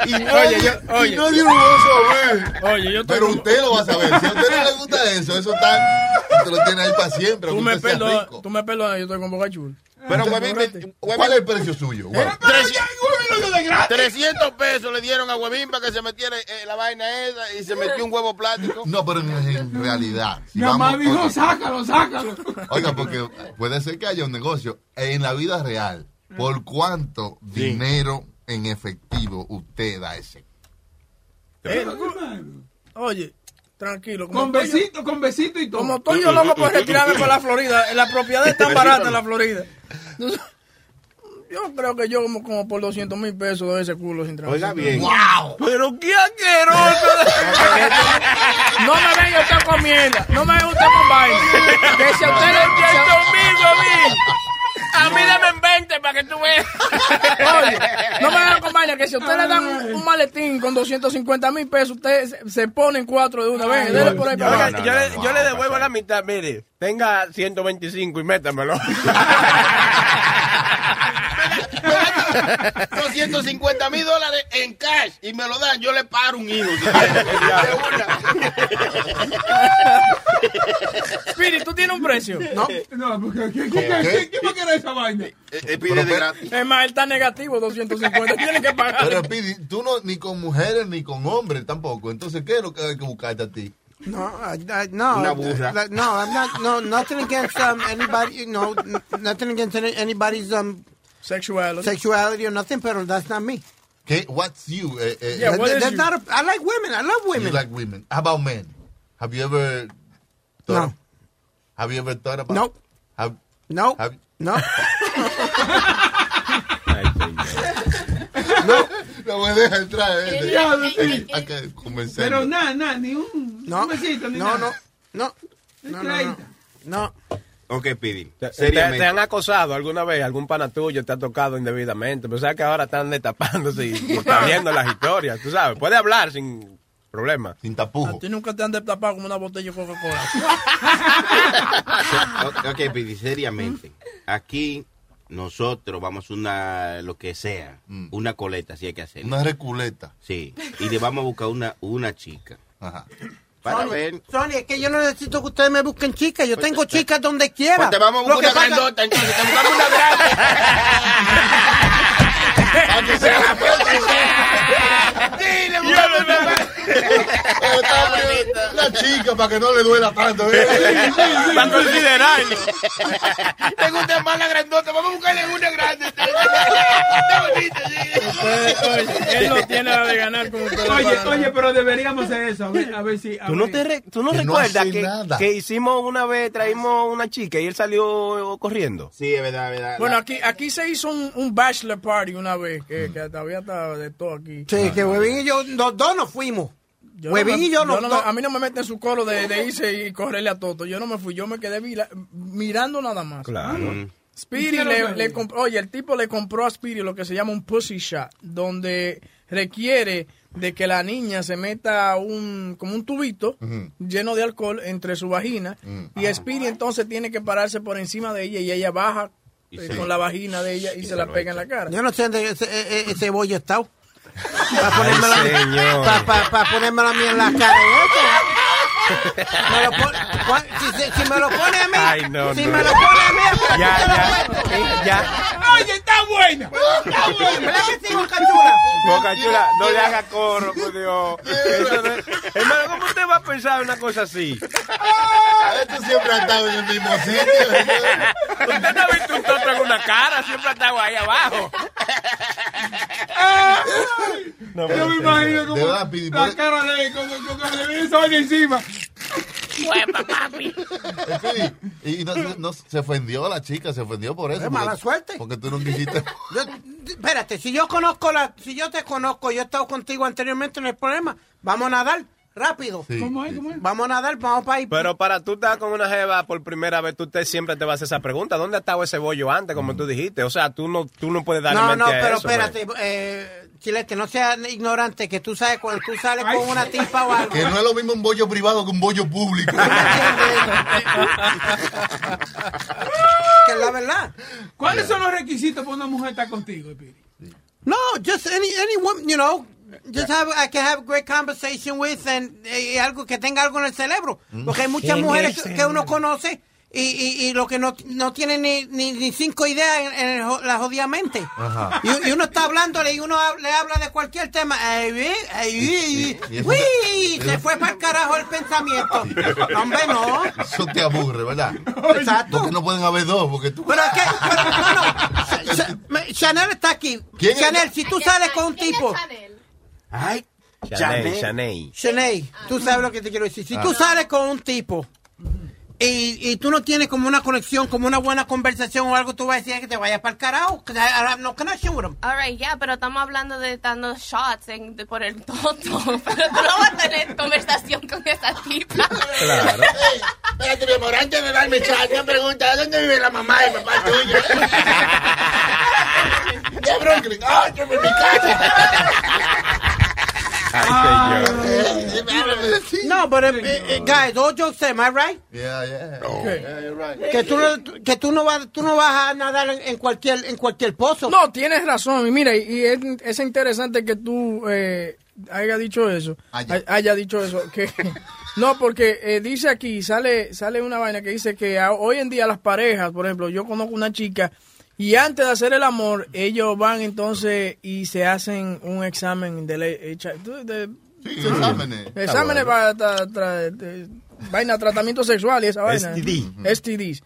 y oye, yo, oye. Y nadie lo va a saber. Oye, yo pero usted lo va a saber. Si a usted no le gusta eso, eso está... Te lo tiene ahí para siempre. Tú me perdonas, tú me perdonas, yo estoy con Boca Chula. Pero, Huevín, ¿cuál es el precio suyo? trescientos pesos le dieron a Huevín para que se metiera eh, la vaina esa y se metió un huevo plástico. No, pero en realidad. Si Mamá vamos, dijo, oiga, sácalo, sácalo. Oiga, porque puede ser que haya un negocio en la vida real. ¿Por cuánto sí. dinero en efectivo usted da ese? Eh, oye. Tranquilo. Como con besito, yo, con besito y todo. Como estoy yo loco por retirarme por la Florida, la propiedad es tan barata en la Florida. Yo creo que yo como, como por doscientos mil pesos doy ese culo sin trabajo. Oiga bien. ¡Wow! ¡Pero qué asqueroso! No me venga usted con mierda. No me venga usted con baile. Que si a usted le... A mí dame veinte para que tú veas. Oye, no me hagan con vaina, que si usted le dan un, un maletín con doscientos cincuenta mil pesos, usted se, se pone en cuatro de una vez. Ay, dele por ahí. Yo, para no, no, yo, no, le, no, yo no, le devuelvo la mitad, mire, tenga ciento veinticinco y métamelo. doscientos cincuenta mil dólares en cash y me lo dan, yo le paro un hijo. Piri, ¿tú tienes un precio? No, no, porque ¿quién va a querer esa vaina? Es más, él está negativo, doscientos cincuenta, tiene que pagar. Pero Piri, tú no, ni con mujeres ni con hombres tampoco, entonces ¿qué es lo que hay que buscarte a ti? No, I, I, no, Una burra. no, I'm not, no, nothing against um, anybody, you know, nothing against anybody's um. Sexuality. Sexuality or nothing, pero that's not me. Okay, what's you? Uh, uh, yeah, what that, is that's you? Not a, I like women. I love women. You like women. How about men? Have you ever thought? No. Of, have you ever thought about? Nope. Have, nope. Have, nope. No. No me deja entrar. Pero nada, nada, ni un besito, ni nada. No, no, no, no, no. Ok, Pidi. ¿Te, te, ¿Te han acosado alguna vez? ¿Algún pana tuyo te ha tocado indebidamente? Pero sabes que ahora están destapándose y, y están viendo las historias, tú sabes. Puedes hablar sin problema. Sin tapujo. A ti nunca te han destapado como una botella de Coca-Cola. Ok, Pidi, seriamente. Aquí nosotros vamos a una, lo que sea, una coleta, si hay que hacer. Una reculeta. Sí, y le vamos a buscar una, una chica. Ajá. Para ver. Sonny, es que yo no necesito que ustedes me busquen chicas. Yo tengo chicas donde quiera. Pues te vamos a buscar una grandota, entonces. Te buscamos una grande. Sí, le buscamos una Una chica para que no le duela tanto. Para considerarle. Te gusta más la grandota. Vamos a buscarle una grande. Está bonita, sí. Él no tiene nada de ganar con usted. Oye, oye, pero deberíamos hacer eso. A ver, a ver si... ¿Tú no, te re, tú no que recuerdas no que, que hicimos una vez, traímos una chica y él salió corriendo? Sí, es verdad, es verdad. Bueno, aquí, aquí se hizo un, un bachelor party una vez, que, que todavía está de todo aquí. Sí, ah, que Huevín y yo, los dos nos fuimos. Yo Huevín no me, y yo, yo no, A mí no me meten su coro de, de irse y correrle a Toto. Yo no me fui, yo me quedé vira, mirando nada más. Claro. Mm. Speedy le, le comp- oye, el tipo le compró a Speedy lo que se llama un pussy shot, donde requiere de que la niña se meta un como un tubito uh-huh. lleno de alcohol entre su vagina uh-huh. y uh-huh. Speedy entonces tiene que pararse por encima de ella y ella baja y eh, se, con la vagina de ella y, y se, se la pega en la cara. Yo no sé dónde ese, ese bollo está. Para ponérmela, Ay, pa, pa, pa ponérmela a mí en la cara. Me lo pon, si, si, si me lo pone a mí, Ay, no, si no. me lo pone a mí, ya, ya, ya, ya. Oye, está buena, está buena. Boca Chula, Boca Chula, no le haga corro, por Dios. Eso no es... Hermano, ¿cómo usted va a pensar una cosa así? Ah, esto siempre ha estado en el mismo sitio. Usted no ha visto un tonto en una cara, siempre ha estado ahí abajo. No, yo me imagino como la por... cara de él, como, como, como le viene esa vaina encima. Hueva, papi. Sí, y no, no, se ofendió la chica, se ofendió por eso. Es mala suerte. Porque tú no quisiste. Yo, espérate, si yo conozco la, si yo te conozco, yo he estado contigo anteriormente en el problema, vamos a nadar. Rápido. Sí, ¿Cómo es? ¿Cómo es? Vamos a nadar, vamos para ahí. Pero para tú estar con una jeva por primera vez, tú te, siempre te vas a hacer esa pregunta. ¿Dónde ha estado ese bollo antes, como mm. tú dijiste? O sea, tú no, tú no puedes darle mente a eso. No, no, pero eso, espérate, eh, Chilete, no seas ignorante, que tú sabes cuando tú sales Ay, con una tipa o algo. Que no es lo mismo un bollo privado que un bollo público. Que es la verdad. ¿Cuáles son los requisitos para una mujer estar contigo, Piri? Sí. No, just any, any woman, you know. Just have, I can have great conversation with and eh, algo que tenga algo en el cerebro, porque hay muchas mujeres que uno conoce y, y, y lo que no, no tiene ni, ni, ni cinco ideas en, en el, la jodida mente. Ajá. Y, y uno está hablándole y uno le habla de cualquier tema. Ay, ay, ay, uy, se fue para el carajo el pensamiento. Hombre, no. Eso te aburre, ¿verdad? Exacto. Porque no pueden haber dos, porque tú... Pero es que... Pero, bueno, Ch- Ch- Chanel está aquí. ¿Quién Chanel, es? Si tú sales con un tipo... Ay, Shanae, Shanae. Shanae, tú sabes lo que te quiero decir. Si ah. tú sales con un tipo Y, y tú no tienes como una conexión, como una buena conversación o algo, tú vas a decir que te vayas para el carajo. I, I have no connection with them. All right, yeah, pero estamos hablando de dando shots en, de, por el toto. Pero tú no vas a tener conversación con esa tipa. Claro. Hey, la tremorante de darme shots me pregunta, ¿dónde vive la mamá y papá tuyo? De Brooklyn. ¡Ah, oh, yo me mi casa! Ay, uh, no, but uh, uh, guys, all jokes am I right? Yeah, yeah. No. Okay. Yeah, you're right. Que tú no, que tú no vas, tú no vas a nadar en, en cualquier, en cualquier pozo. No, tienes razón. Y mira, y es, es interesante que tú eh, haya dicho eso, haya, haya dicho eso. Que no, porque eh, dice aquí sale, sale una vaina que dice que a, hoy en día las parejas, por ejemplo, yo conozco una chica. Y antes de hacer el amor, ellos van entonces y se hacen un examen de ley. Sí, exámenes. Exámenes para tra, tra, de, vaina, tratamiento sexual y esa vaina. S T D. S T Ds.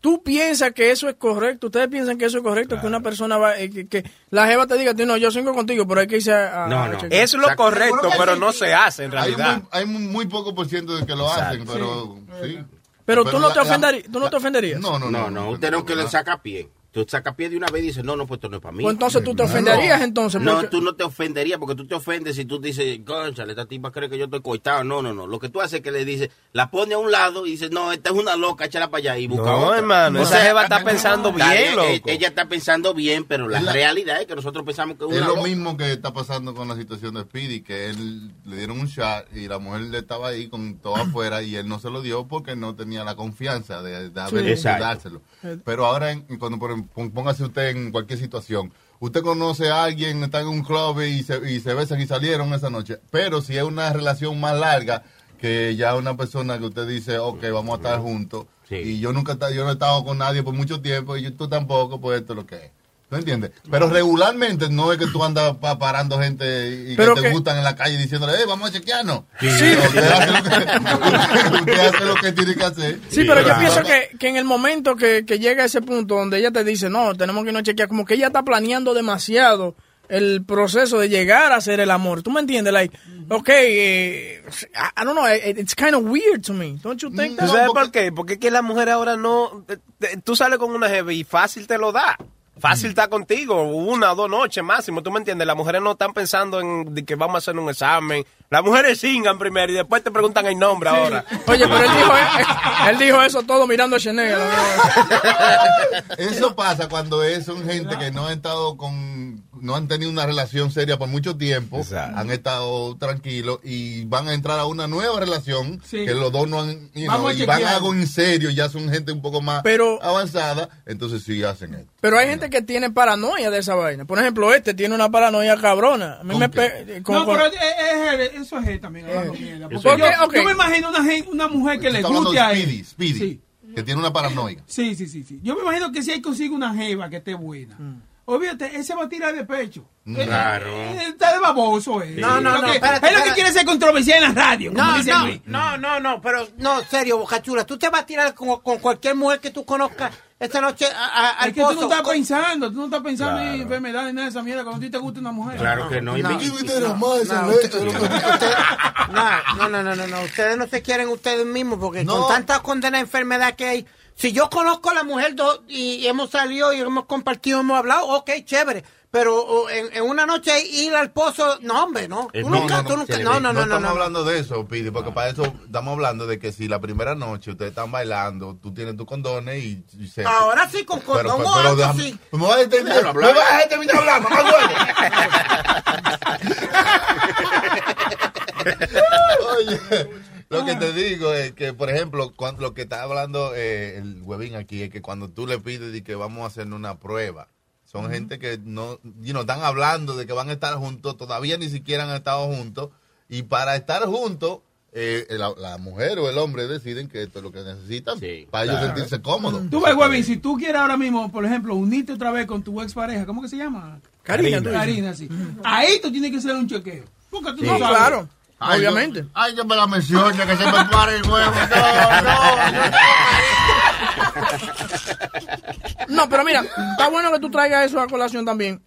¿Tú piensas que eso es correcto? ¿Ustedes piensan que eso es correcto? Claro. Que una persona va... Eh, que, que la jeva te diga, no, yo sigo contigo, pero hay que irse a... a no, a no. Chequear. Es lo correcto, pero no se hace en realidad. Hay muy, hay muy poco por ciento de que lo hacen, pero... Sí. Sí. Pero, pero tú, la, no te ofenderías, la, tú no te ofenderías. No, no, no. no, no usted no, no que le saca pie. Tú sacas pie de una vez y dices, no, no, pues esto no es para mí. Pues entonces tú te ofenderías, no, entonces. Porque... No, tú no te ofenderías, porque tú te ofendes si tú dices, cónchale, esta tipa cree que yo estoy coitado. No, no, no. Lo que tú haces es que le dices, la pone a un lado y dices, no, esta es una loca, échala para allá y busca no, otra. No, hermano, o sea, esa jeva está pensando no, bien, está, loco. Ella está pensando bien, pero la, la realidad es que nosotros pensamos que es una Es lo loca. Mismo que está pasando con la situación de Speedy, que él le dieron un shot y la mujer le estaba ahí con todo afuera y él no se lo dio porque no tenía la confianza de, de haber sí. dárselo. Pero ahora, en, cuando por ejemplo, póngase usted en cualquier situación. Usted conoce a alguien, está en un club y se, y se besan y salieron esa noche. Pero si es una relación más larga, que ya una persona que usted dice, ok, vamos a estar juntos. Sí. Y yo nunca yo no he estado con nadie por mucho tiempo y tú tampoco, pues esto es lo que es. ¿No entiendes? Pero regularmente no es que tú andas parando gente y que te gustan en la calle diciéndole, hey, vamos a chequearnos. Sí. Usted hace lo que, usted hace lo que tiene que hacer. Sí, pero yo pienso que, que en el momento que, que llega a ese punto donde ella te dice, no, tenemos que irnos a chequear, como que ella está planeando demasiado el proceso de llegar a hacer el amor. ¿Tú me entiendes? Like, ok, eh, I don't know, it's kind of weird to me. Don't you think that? ¿Tú sabes por qué? Porque es que la mujer ahora no... Tú sales con una jeva y fácil te lo da. Fácil está contigo, una o dos noches máximo, ¿tú me entiendes? Las mujeres no están pensando en de que vamos a hacer un examen. Las mujeres singan primero y después te preguntan el nombre sí. ahora. Oye, pero él dijo, él dijo eso todo mirando a Chanel. Eso pasa cuando es, son gente que no han estado con, no han tenido una relación seria por mucho tiempo, exacto. Han estado tranquilos y van a entrar a una nueva relación sí. que los dos no han, you know, y van a algo en serio, ya son gente un poco más pero, avanzada, entonces sí hacen esto. Pero hay gente que tiene paranoia de esa vaina. Por ejemplo, este tiene una paranoia cabrona. A mí me pe... con, no, con... pero es, es, eso es también. Eh, mierda, porque porque yo, okay. yo me imagino una, gente, una mujer que le guste a él. Speedy, sí. Que tiene una paranoia. Sí, sí, sí, sí. Yo me imagino que si él consigue una jeva que esté buena, mm. obviamente, ese va a tirar de pecho. Claro. Él, él está de baboso. Él. Sí. No, no, no. Espérate, es lo que quiere ser controversial en la radio. No, no, no, no, no, pero no, serio, Bocachula. Tú te vas a tirar con, con cualquier mujer que tú conozcas. Esta noche a, a, al pozo. Es que tú no estás pensando, tú no estás pensando claro. en enfermedades, nada de esa mierda, cuando a ti te gusta una mujer. Claro que no. No, no, no, no, no, no. Ustedes no se quieren ustedes mismos porque no. con tantas condenas de enfermedad que hay. Si yo conozco a la mujer do, y, y hemos salido y hemos compartido, hemos hablado, ok, chévere. Pero en, en una noche ir al pozo, no, hombre, no. Tú no, nunca, no, no, tú nunca. No, no, no, no. Estamos no. hablando de eso, Pidi, porque no. para eso estamos hablando de que si la primera noche ustedes están bailando, tú tienes tus condones y, y se. Ahora sí, con condón, ahora sí. Me vas a terminar hablando, no duele. Oye. Lo que te digo es que, por ejemplo, cuando, lo que está hablando eh, el huevín aquí es que cuando tú le pides y que vamos a hacer una prueba, son uh-huh. gente que no you know, están hablando de que van a estar juntos, todavía ni siquiera han estado juntos, y para estar juntos, eh, la, la mujer o el hombre deciden que esto es lo que necesitan sí, para claro. ellos sentirse cómodos. Tú ves, huevín, si tú quieres ahora mismo, por ejemplo, unirte otra vez con tu expareja, ¿cómo que se llama? Karina. Karina, sí. Ahí tú tienes que hacer un chequeo. Porque tú sí. no sabes. Claro. Ay, obviamente. Yo, ay, yo me la menciono, que se me pare el huevo. No, no. No, pero mira, está bueno que tú traigas eso a colación también.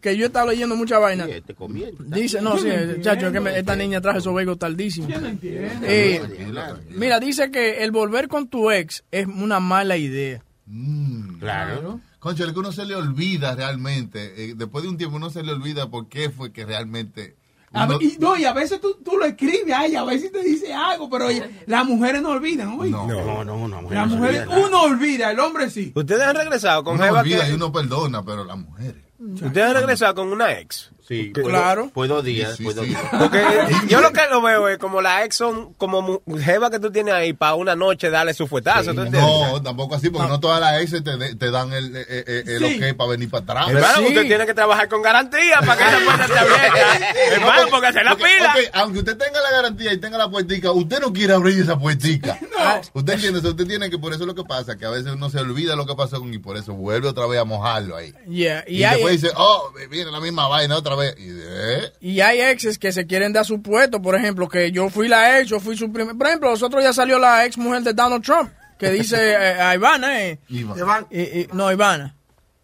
que yo estaba leyendo mucha vaina. Sí, te dice, no, sí, entiendo, chacho, que me, esta niña traje esos juegos tardísimo. Eh, mira, dice que el volver con tu ex es una mala idea. Mm, claro. Concho, que uno se le olvida realmente. Eh, después de un tiempo uno se le olvida por qué fue que realmente... Uno... A, y, no, y a veces tú, tú lo escribes, ay, a veces te dice algo, pero oye, las mujeres no olvidan, oye. No, no, no, no. Mujer las no mujeres, olvida uno olvida, el hombre sí. Ustedes han regresado con... Uno Eva olvida que... y uno perdona, pero las mujeres... Ustedes han regresado con una ex. Sí, puedo, claro. Puedo días, sí, puedo sí, días. Sí. Porque yo lo que lo veo es como la ex son como jeva que tú tienes ahí para una noche darle su fuetazo. Sí. No, tampoco así, porque no, no todas las ex te, te dan el, el, el, el sí. ok para venir para atrás. Hermano, sí. Usted tiene que trabajar con garantía para que esa puerta esté abierta. Hermano, porque se la pila. Okay, aunque usted tenga la garantía y tenga la puertica, usted no quiere abrir esa puertica. No. Usted entiende, usted tiene que, por eso es lo que pasa, que a veces uno se olvida lo que pasó con, y por eso vuelve otra vez a mojarlo ahí. Yeah. Y, y después hay... dice, oh, viene la misma vaina otra vez. ¿Eh? Y hay exes que se quieren dar su puesto, por ejemplo, que yo fui la ex, yo fui su primer... Por ejemplo, nosotros ya salió la ex mujer de Donald Trump, que dice eh, a Ivana, eh, Ivana. Eh, eh, no, Ivana,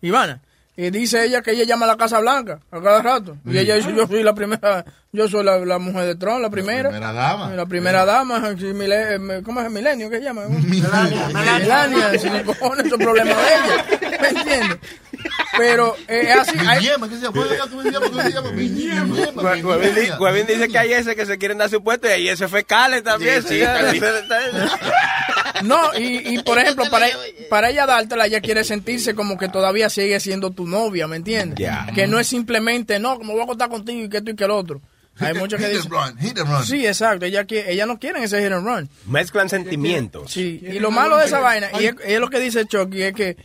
Ivana, y dice ella que ella llama a la Casa Blanca a cada rato, y ella dice, yo soy la primera, yo soy la, la mujer de Trump, la primera, la primera dama, la primera dama, si mile, ¿cómo es? Milenio, ¿qué se llama? Milania, Milania, si le cojones es un problema de ella, ¿me entiendes? Pero es eh, así. Guavín dice que hay ese que se quieren dar su puesto y hay ese fecales también. Sí, sí, sí, no, y, y por ejemplo, para, para ella dártela, ella quiere sentirse como que todavía sigue siendo tu novia, ¿me entiendes? Yeah. Que no es simplemente, no, como voy a contar contigo y que esto y que el otro. Hay muchos que dicen, hit and run. Sí, exacto. Ellas ella no quieren ese hit and run. Mezclan sentimientos. Sí, y lo malo de esa vaina, y es, es lo que dice Chucky, es que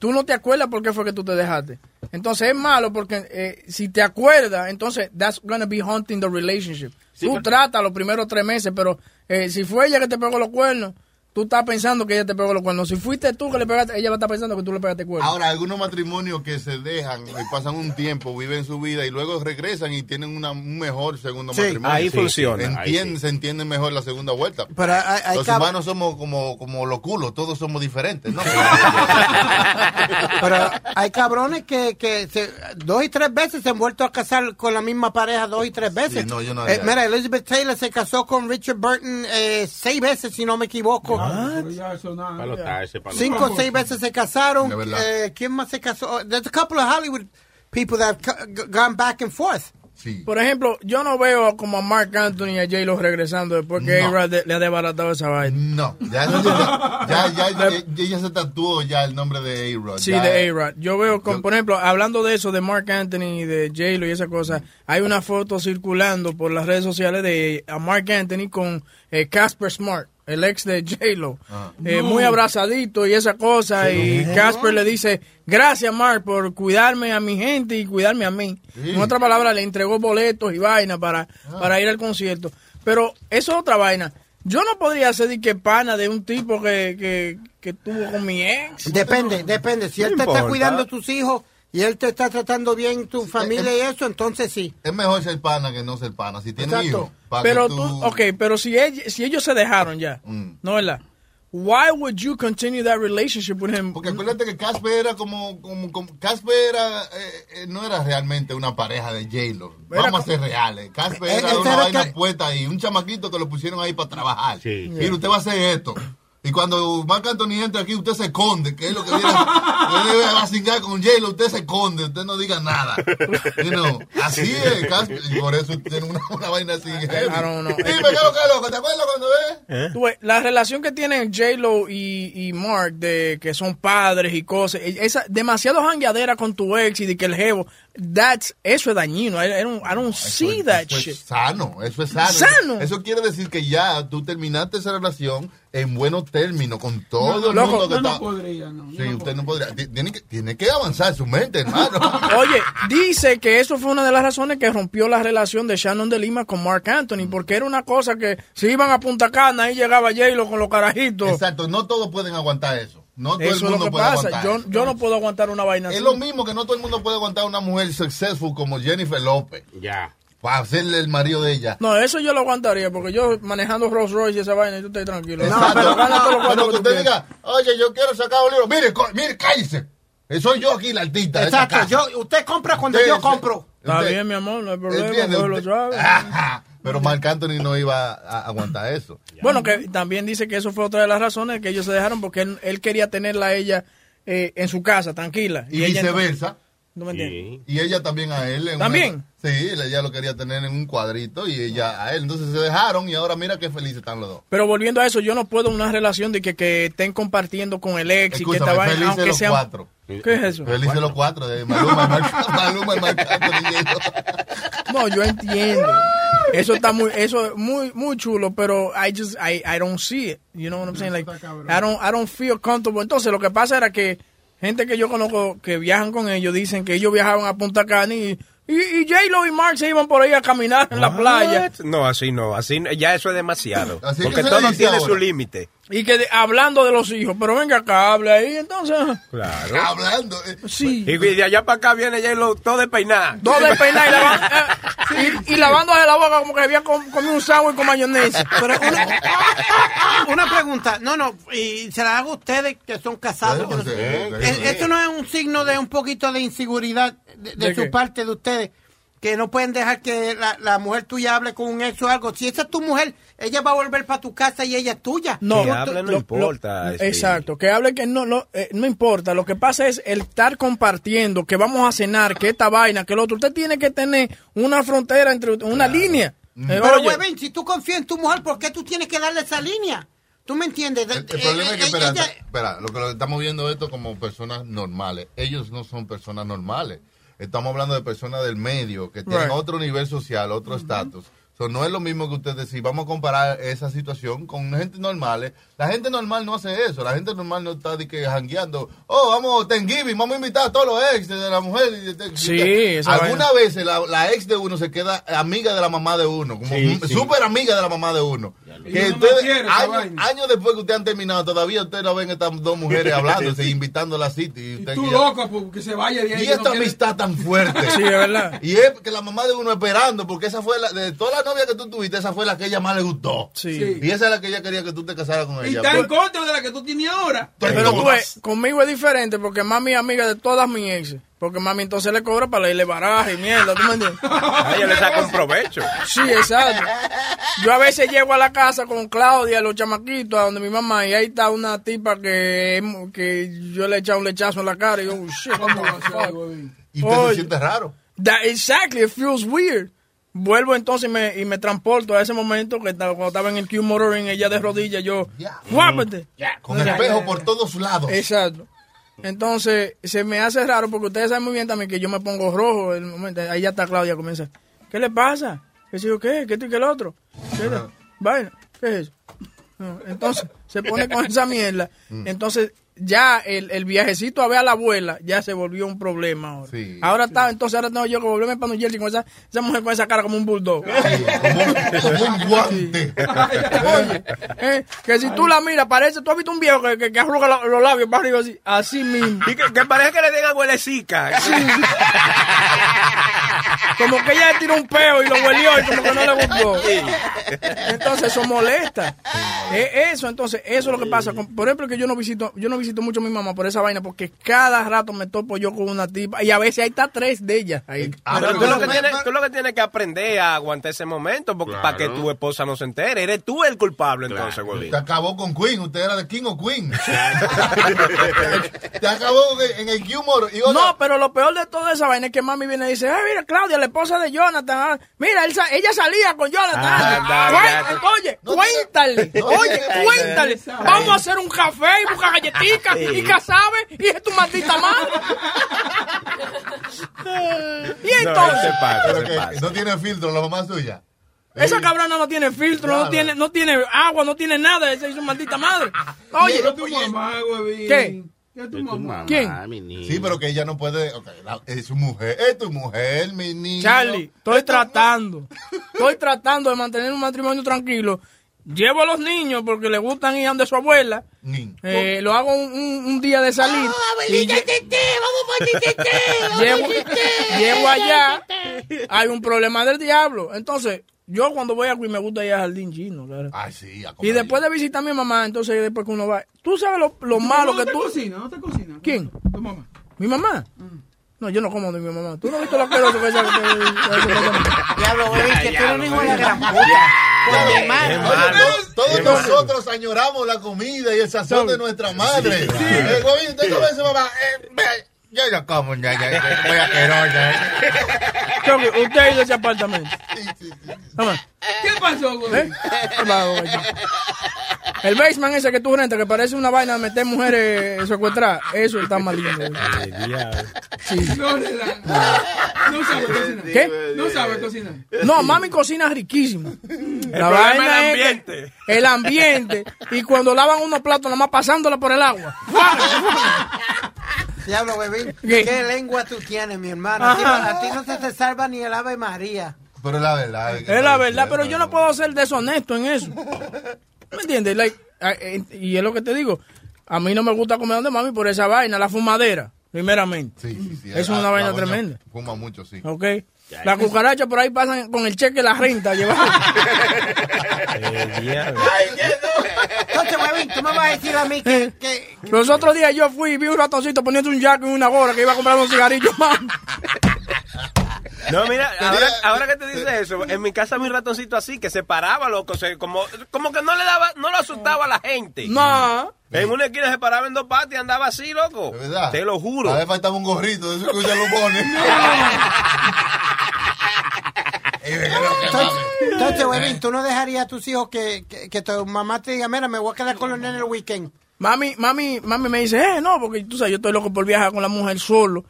tú no te acuerdas por qué fue que tú te dejaste. Entonces es malo porque eh, si te acuerdas, entonces that's gonna be haunting the relationship. Sí, tú pero... tratas los primeros tres meses, pero eh, si fue ella que te pegó los cuernos, tú estás pensando que ella te pegó los cuernos. Si fuiste tú que le pegaste, ella va a estar pensando que tú le pegaste cuernos. Ahora, algunos matrimonios que se dejan y pasan un tiempo, viven su vida y luego regresan y tienen una, un mejor segundo sí, matrimonio. Ahí sí, funciona. Entiende, ahí sí. Se entiende mejor la segunda vuelta. Pero I, I los cab- humanos somos como, como los culos, todos somos diferentes, ¿no? Pero hay cabrones que, que se, dos y tres veces se han vuelto a casar con la misma pareja dos y tres veces. Sí, no, yo no eh, mira, Elizabeth Taylor se casó con Richard Burton eh, seis veces, si no me equivoco. No, palotarse, palotarse. Cinco o seis veces se casaron. Eh, ¿Quién más se casó? There's a couple of Hollywood people that have gone back and forth. Sí. Por ejemplo, yo no veo como a Mark Anthony y a J-Lo regresando después que no. A-Rod le ha desbaratado esa vaina. No, ya, no, ya, ya, ya, ya, ya, ya se tatuó ya el nombre de A-Rod. Sí, ya, de A-Rod. Yo veo, con, yo, por ejemplo, hablando de eso, de Mark Anthony y de J-Lo y esa cosa, hay una foto circulando por las redes sociales de a Mark Anthony con eh, Casper Smart, el ex de J-Lo, ah. eh, no. muy abrazadito y esa cosa, sí, y no. Casper le dice, gracias Mark por cuidarme a mi gente y cuidarme a mí. Sí. En otra palabra, le entregó boletos y vaina para, ah. para ir al concierto. Pero eso es otra vaina. Yo no podría ser de que pana de un tipo que, que, que estuvo con mi ex. Depende, depende. Si él te importa? Está cuidando a tus hijos... y él te está tratando bien tu familia es, y eso, entonces sí. Es mejor ser pana que no ser pana. Si tienes hijos, pero tú... tú... Ok, pero si ellos, si ellos se dejaron ya, mm. ¿no es verdad? Why would you continue that relationship with him? Porque acuérdate que Casper era como... como, como Casper era, eh, eh, no era realmente una pareja de J-Lo. Era Vamos como, a ser reales. Casper era de una vaina que... puesta ahí. Un chamaquito que lo pusieron ahí para trabajar. Sí, mira, sí. Usted va a hacer esto. Y cuando Marc Anthony entra aquí, usted se esconde, que es lo que viene a cingar con J-Lo, usted se esconde, usted no diga nada. You know, así es, Casper, y por eso tiene una, una vaina así. Dime, ¿qué loco? ¿Te acuerdas cuando ves? Tú, la relación que tienen J-Lo y, y Mark, de que son padres y cosas, esa demasiado jangueadera con tu ex y de que el jevo, that's, eso es dañino. I don't, I don't see eso, that eso shit. Es sano, eso es sano. ¿Sano? Eso, eso quiere decir que ya tú terminaste esa relación en buenos términos, con todo no, el mundo loco, que no, está... No podría, no. Sí, no usted podría. No podría. Tiene que, tiene que avanzar su mente, hermano. Oye, dice que eso fue una de las razones que rompió la relación de Shannon de Lima con Mark Anthony, porque era una cosa que si iban a Punta Cana, ahí llegaba J-Lo con los carajitos. Exacto, no todos pueden aguantar eso. No todo eso el mundo es lo que puede pasa. Aguantar. Yo, yo no puedo aguantar una vaina así. Es lo mismo que no todo el mundo puede aguantar una mujer successful como Jennifer López. Ya. Yeah. Para hacerle el marido de ella. No, eso yo lo aguantaría, porque yo manejando Rolls Royce y esa vaina, yo estoy tranquilo. No, pero, pero, pero que usted diga, oye, yo quiero sacar un libro. Mire, mire, cállese. Soy yo aquí el artista. Exacto. De yo, usted compra cuando usted, yo compro. Está usted, bien, mi amor, no hay problema. Yo lo sabe. Pero Mark Anthony no iba a aguantar eso. Bueno, que también dice que eso fue otra de las razones que ellos se dejaron, porque él, él quería tenerla a ella eh, en su casa, tranquila. Y, y ella viceversa. No, no me entiendes. Sí. Y ella también a él. En ¿También? Una, sí, ella lo quería tener en un cuadrito y ella a él. Entonces se dejaron y ahora mira qué felices están los dos. Pero volviendo a eso, yo no puedo una relación de que, que estén compartiendo con el ex. Escúchame, y que estaban, felices aunque los sean... cuatro. ¿Qué es eso? Felices bueno. los cuatro, de Maluma, Marc, Maluma y Marc Anthony. No, yo entiendo. Eso está muy, eso es muy, muy chulo, pero I just, I, I don't see it. You know what I'm saying? Like, I don't, I don't feel comfortable. Entonces, lo que pasa era que gente que yo conozco que viajan con ellos dicen que ellos viajaban a Punta Cana y, y, y J-Lo y Mark se iban por ahí a caminar en la What? playa. No, así no, así ya eso es demasiado. Así porque todo tiene ahora. su límite. Y que de, hablando de los hijos, pero venga acá, hable ahí, entonces. Claro. Hablando. Eh. Sí. Y, y de allá para acá viene J-Lo todo despeinado. Todo despeinado y, lavan, eh, sí, y, y lavándose la boca como que había comido un sándwich con mayonesa. Pero una, una pregunta, no, no, y se la hago a ustedes que son casados. Sí, no sé, sí, sí, sí. ¿Esto no es un signo de un poquito de inseguridad de, de, ¿De su qué? parte de ustedes? Que no pueden dejar que la, la mujer tuya hable con un ex o algo. Si esa es tu mujer, ella va a volver para tu casa y ella es tuya. No, que hable no lo, importa. Lo, este. Exacto, que hable que no no, eh, no importa. Lo que pasa es el estar compartiendo, que vamos a cenar, que esta vaina, que lo otro. Usted tiene que tener una frontera, entre una claro. línea. Mm. Pero, Pero huevín, si tú confías en tu mujer, ¿por qué tú tienes que darle esa línea? ¿Tú me entiendes? El, el problema eh, es que, espera, ella... espera, lo que estamos viendo esto como personas normales. Ellos no son personas normales. Estamos hablando de personas del medio que tienen right. otro nivel social, otro estatus. Uh-huh. So, no es lo mismo que usted decir, vamos a comparar esa situación con gente normal. La gente normal no hace eso. La gente normal no está de que jangueando. Oh, vamos, Thanksgiving, vamos a invitar a todos los ex de la mujer. Sí, esa Algunas vaina. veces la, la ex de uno se queda amiga de la mamá de uno, como sí, sí. súper amiga de la mamá de uno. Que ustedes, quiero, años, años después que ustedes han terminado, todavía ustedes no ven estas dos mujeres hablándose sí. invitando a la cita. Y, usted y tú, ya... loco, pues, que se vaya de ahí. Y esta no amistad quiere... tan fuerte. Sí, es verdad. Y es que la mamá de uno esperando, porque esa fue la, de todas las novia que tú tuviste, esa fue la que ella más le gustó. Sí. Y esa es la que ella quería que tú te casaras con ella. Y está en contra de la que tú tienes ahora. Pero tú ves, conmigo es diferente porque mami es amiga de todas mis exes. Porque mami entonces le cobra para irle baraja y mierda, ¿tú me entiendes? A ella le saca un provecho. Sí, exacto. Yo a veces llego a la casa con Claudia, los chamaquitos, a donde mi mamá, y ahí está una tipa que, que yo le he echado un lechazo en la cara y yo, oh, shit, ¿cómo va a ser? Y usted Oye, se siente raro. That, exactly, it feels weird. Vuelvo entonces y me, y me transporto a ese momento que estaba, cuando estaba en el Q Motoring, ella de rodillas, yo, yeah. guápate. Yeah. Con el espejo por todos lados. Exacto. Entonces, se me hace raro porque ustedes saben muy bien también que yo me pongo rojo. El momento, ahí ya está Claudia, comienza. ¿Qué le pasa? ¿Qué sé yo qué? ¿Qué esto y qué el otro? ¿Qué, la, vaina? ¿Qué es eso? No, entonces, se pone con esa mierda. Entonces... Ya el, el viajecito a ver a la abuela ya se volvió un problema ahora. Sí, ahora sí. está, entonces ahora tengo yo que volverme para New Jersey con esa, esa mujer con esa cara como un bulldog. Sí, como, un, como un guante. Sí. Oye, eh, que si tú la miras, parece, tú has visto un viejo que, que, que arruga los, los labios para arriba así, así mismo. Y que, que parece que le den huelecica. Sí. Como que ella tiró un peo y lo huelió y como que no le gustó. Sí. Entonces eso molesta. Sí. Eh, eso, entonces, eso es lo que pasa. Por ejemplo, que yo no visito, yo no visito Visito mucho a mi mamá por esa vaina, porque cada rato me topo yo con una tipa y a veces ahí está tres de ellas. Ahí. Pero tú lo que tienes, tú lo que tienes que aprender a aguantar ese momento porque, claro. para que tu esposa no se entere. Eres tú el culpable, claro. entonces, güey. Te acabó con Queen. Usted era de King o Queen. Te acabó en el humor. Y no, pero lo peor de toda esa vaina es que mami viene y dice, ay, mira, Claudia, la esposa de Jonathan. Mira, él, ella salía con Jonathan. Ah, dale, dale. Oye, no, cuéntale. No, oye, no, cuéntale. No, vamos a hacer un café y buscar galletitas. Y que sabe, y es tu maldita madre. Y entonces. No, pasa, pero que no tiene filtro, la mamá suya. Esa cabrona no tiene filtro, claro. no tiene no tiene agua, no tiene nada. Esa es su maldita madre. Oye. Pero tu mamá, güey. ¿Qué? Es tu mamá. ¿Quién? Sí, pero que ella no puede. Okay, la, es su mujer. Es tu mujer, mi niño. Charlie, estoy es tratando. Estoy tratando de mantener un matrimonio tranquilo. Llevo a los niños porque les gustan ir donde su abuela. Mm. Eh, lo hago un, un, un día de salir. Oh, abuelita, tete, vamos para tete, llevo, llevo allá. Hay un problema del diablo. Entonces, yo cuando voy a Cuy me gusta ir al jardín chino. Claro. Ah, sí, a comer. Y después de visitar a mi mamá, entonces después que uno va. Tú sabes lo, lo malo no que tú. No te cocina, no te cocina. ¿Quién? Tu mamá. ¿Mi mamá? Mm. No, yo no como de mi mamá. ¿Tú no has visto lo que era? Diablo, güey, que tú eres un hijo de la gran puta. Todos nosotros añoramos la comida y el sazón de nuestra madre. Sí, usted come su mamá. Yo no como, ya, ya, ya. Voy a querer, ya. Usted es de ese apartamento. ¿Qué pasó, güey? El basement ese que tú rentas, que parece una vaina de meter mujeres secuestradas, eso está maldito. Sí. No, no, no sabe cocinar. ¿Qué? No sabe cocinar. No, mami cocina riquísimo. La el vaina el ambiente. Es que el ambiente. Y cuando lavan unos platos, nomás pasándola por el agua. Diablo, bebé. ¿Qué? ¿Qué lengua tú tienes, mi hermano? Ajá. A ti no se te salva ni el Ave María. Pero la verdad. Es, que es la verdad, pero yo no puedo ser deshonesto en eso. ¿Me entiendes? Like, y es lo que te digo. A mí no me gusta comer donde mami por esa vaina, la fumadera, primeramente. Sí, sí, sí. Eso es una la, vaina la tremenda. Fuma mucho, sí. Ok. Ya, la cucaracha es... por ahí pasan con el cheque la renta. Llevando. Entonces, mami, tú me vas a decir a mí que... que... Los otros días yo fui y vi un ratoncito poniendo un jaco en una gorra que iba a comprar un cigarrillo, mami. No, mira, ahora, ahora que te dice eso, en mi casa mi ratoncito así, que se paraba, loco, se, como, como que no le daba, no lo asustaba a la gente. No. En una esquina se paraba en dos patas y andaba así, loco. ¿De verdad? Te lo juro. A ver, faltaba un gorrito, de eso que ya lo pone. Entonces, güey, ¿tú no dejarías a tus hijos que, que, que tu mamá te diga, mira, me voy a quedar con los nenes el weekend? Mami, mami, mami me dice, eh, no, porque tú sabes, yo estoy loco por viajar con la mujer solo,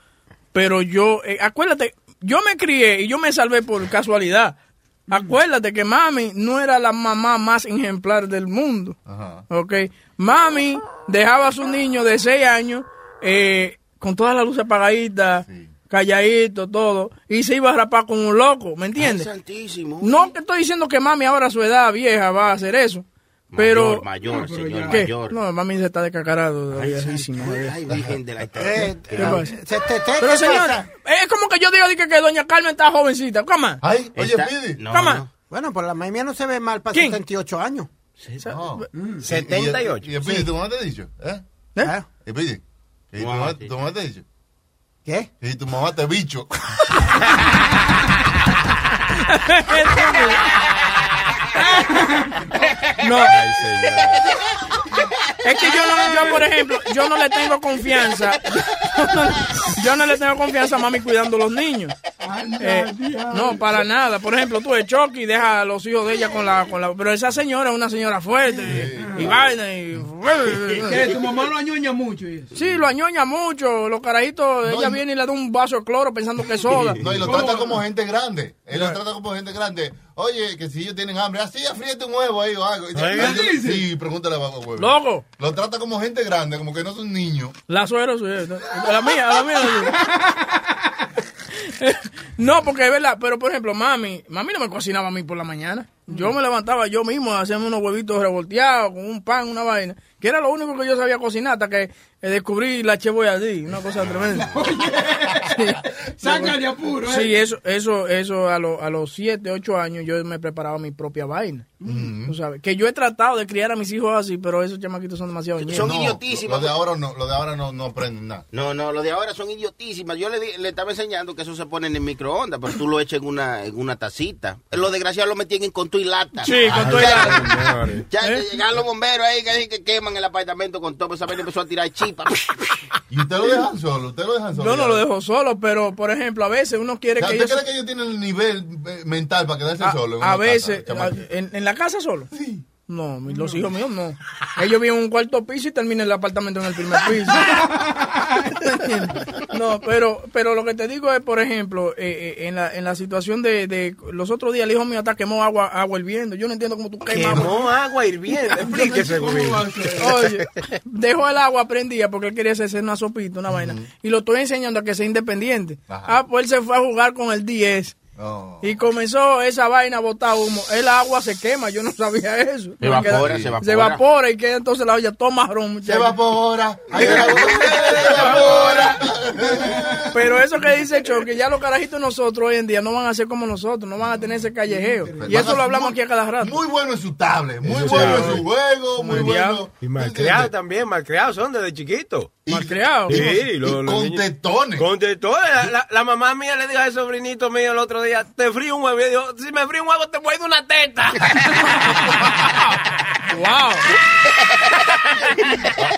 pero yo, eh, acuérdate... Yo me crié y yo me salvé por casualidad. Acuérdate que mami no era la mamá más ejemplar del mundo. Ajá. Okay. Mami dejaba a su niño de seis años eh, con todas las luces apagaditas, sí, calladito, todo, y se iba a rapar con un loco, ¿me entiendes? Santísimo. No te estoy diciendo que mami ahora a su edad vieja va a hacer eso. Pero, mayor, mayor, señor, ¿qué? Mayor. No, mami se está descacarado. Ay, ay, virgen de la eh, pero, pero señora, es como que yo digo que, que doña Carmen está jovencita. ¿Cómo? Ay, oye, pide. No, ¿cómo? No. Bueno, pues la mamá no se ve mal para ¿quién? setenta y ocho años. Sí, no. mm. setenta y ocho. ¿Y, y, y pide, sí. ¿Tu mamá te ha dicho? ¿Eh? ¿Eh? ¿Y pide? ¿Y tu mamá, tu mamá te ha dicho? ¿Qué? ¿Y tu mamá te bicho? No, ay, es que yo no, yo por ejemplo, yo no le tengo confianza, yo no, yo no le tengo confianza a mami cuidando a los niños, ay, no, eh, no, para nada. Por ejemplo, tú de Chucky deja a los hijos de ella con la, con la, pero esa señora es una señora fuerte, sí, y vaina y, y tu mamá lo añoña mucho, y eso. Sí, lo añoña mucho, los carajitos, no, ella y... viene y le da un vaso de cloro pensando que es soda. No, y lo ¿cómo? Trata como gente grande, él lo trata como gente grande. Oye, que si ellos tienen hambre, así afríete un huevo ahí o algo. Sí, sí, pregúntale a los huevos. Loco. Lo trata como gente grande, como que no son niños. La suegra suya. A la mía, a la mía. No, porque es verdad. Pero, por ejemplo, mami, mami no me cocinaba a mí por la mañana. Yo me levantaba yo mismo, hacíamos unos huevitos revolteados con un pan, una vaina. Que era lo único que yo sabía cocinar hasta que descubrí la Che Boyardee, una cosa tremenda. Sácale apuro, ¿eh? Sí, eso, eso, eso a, lo, a los siete, ocho años yo me preparaba mi propia vaina. Mm-hmm. Tú sabes, que yo he tratado de criar a mis hijos así, pero esos chamaquitos son demasiado ñeros. Son no, idiotísimos. Lo de ahora no, lo de ahora no, no aprenden nada. No, no, lo de ahora son idiotísimas. Yo le, le estaba enseñando que eso se pone en el microondas, pero tú lo echas en una, en una tacita. Los desgraciados lo metían en con tu y lata. Sí, con ah, tu y lata. Ya ¿eh? Llegaron los bomberos ahí que, que queman el apartamento con todo, esa vaina empezó a tirar chispas. ¿Y usted lo dejan solo? ¿Usted lo dejan solo? Yo no lo dejo solo, pero por ejemplo, a veces uno quiere que... ¿Usted ellos... cree que ellos tienen el nivel mental para quedarse a, solo? En a veces, casa, en, en la casa solo. Sí. No, los no. hijos míos no. Ellos viven en un cuarto piso y terminan el apartamento en el primer piso. No, pero pero lo que te digo es, por ejemplo, eh, eh, en la en la situación de, de los otros días, el hijo mío hasta quemó agua agua hirviendo. Yo no entiendo cómo tú quemas. Quemó agua hirviendo. Explíquese, güey. Oye, dejó el agua prendida porque él quería hacerse una sopita, una uh-huh. vaina. Y lo estoy enseñando a que sea independiente. Ajá. Ah, pues él se fue a jugar con el diez. Oh. Y comenzó esa vaina a botar humo. El agua se quema, yo no sabía eso. Se evapora, queda, se evapora. Se evapora y queda entonces la olla todo marrón. Se evapora, se evapora. Pero eso que dice Chucky, ya los carajitos nosotros hoy en día no van a ser como nosotros, no van a tener ese callejeo. Pero y eso lo hablamos muy, aquí a cada rato. Muy bueno en su tablet, muy eso bueno en su juego, muy bueno. Y malcriados también, malcriados son desde chiquitos. Malcriados. Sí, y los, y los con tetones. Con tetones. La, la, la mamá mía le dijo al sobrinito mío el otro día, te frío un huevo. Y dijo, si me frío un huevo te voy de una teta. Wow.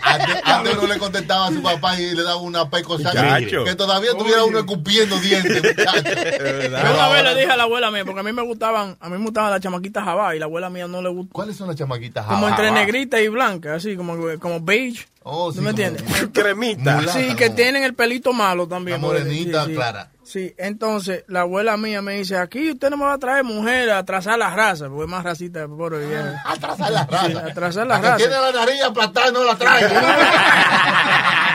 Antes, antes no le contestaba a su papá y le daba una pecosa que todavía tuviera uno escupiendo dientes. Yo una vez le dije a la abuela mía, porque a mí me gustaban, a mí me gustaban las chamaquitas jabá y la abuela mía no le gustó. ¿Cuáles son las chamaquitas jabá? Como entre negritas y blancas, así como, como beige. Oh, sí, ¿no me entiendes? Cremita. Mulata, sí, que como... tienen el pelito malo también. La morenita, sí, sí, clara. Sí, entonces la abuela mía me dice, aquí usted no me va a traer mujer a atrasar las razas, porque es más racista. Por hoy, ¿eh? Atrasar las razas. Sí, atrasar las razas. Tiene la nariz aplastada, no la trae.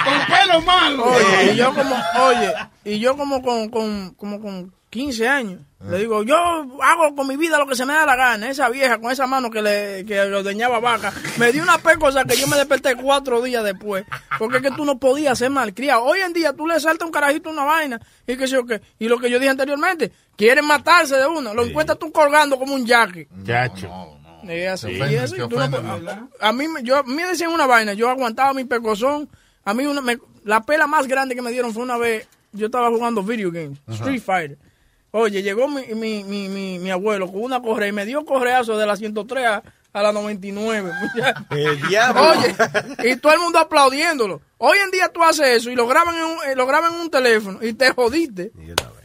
Con pelo malo. Oye, y yo como, oye, y yo como con, con, como con quince años, ah. le digo, yo hago con mi vida lo que se me da la gana. Esa vieja con esa mano que le que ordeñaba vaca, me dio una pecosa que yo me desperté cuatro días después. Porque es que tú no podías ser malcriado. Hoy en día tú le saltas un carajito una vaina y qué sé yo qué. Y lo que yo dije anteriormente, quieren matarse de uno. Lo sí. encuentras tú colgando como un yaque. Chacho. No, no, no. Y así, ofende, y así. Tú ofende, no, a, a mí yo a mí me decían una vaina, yo aguantaba mi pecozón. A mí una, me, la pela más grande que me dieron fue una vez, yo estaba jugando video games, uh-huh. Street Fighter. Oye, llegó mi, mi, mi, mi, mi abuelo con una correa y me dio correazo de la ciento tres a, a la noventa y nueve. El diablo. Oye, y todo el mundo aplaudiéndolo. Hoy en día tú haces eso y lo graban en un, lo graban en un teléfono y te jodiste.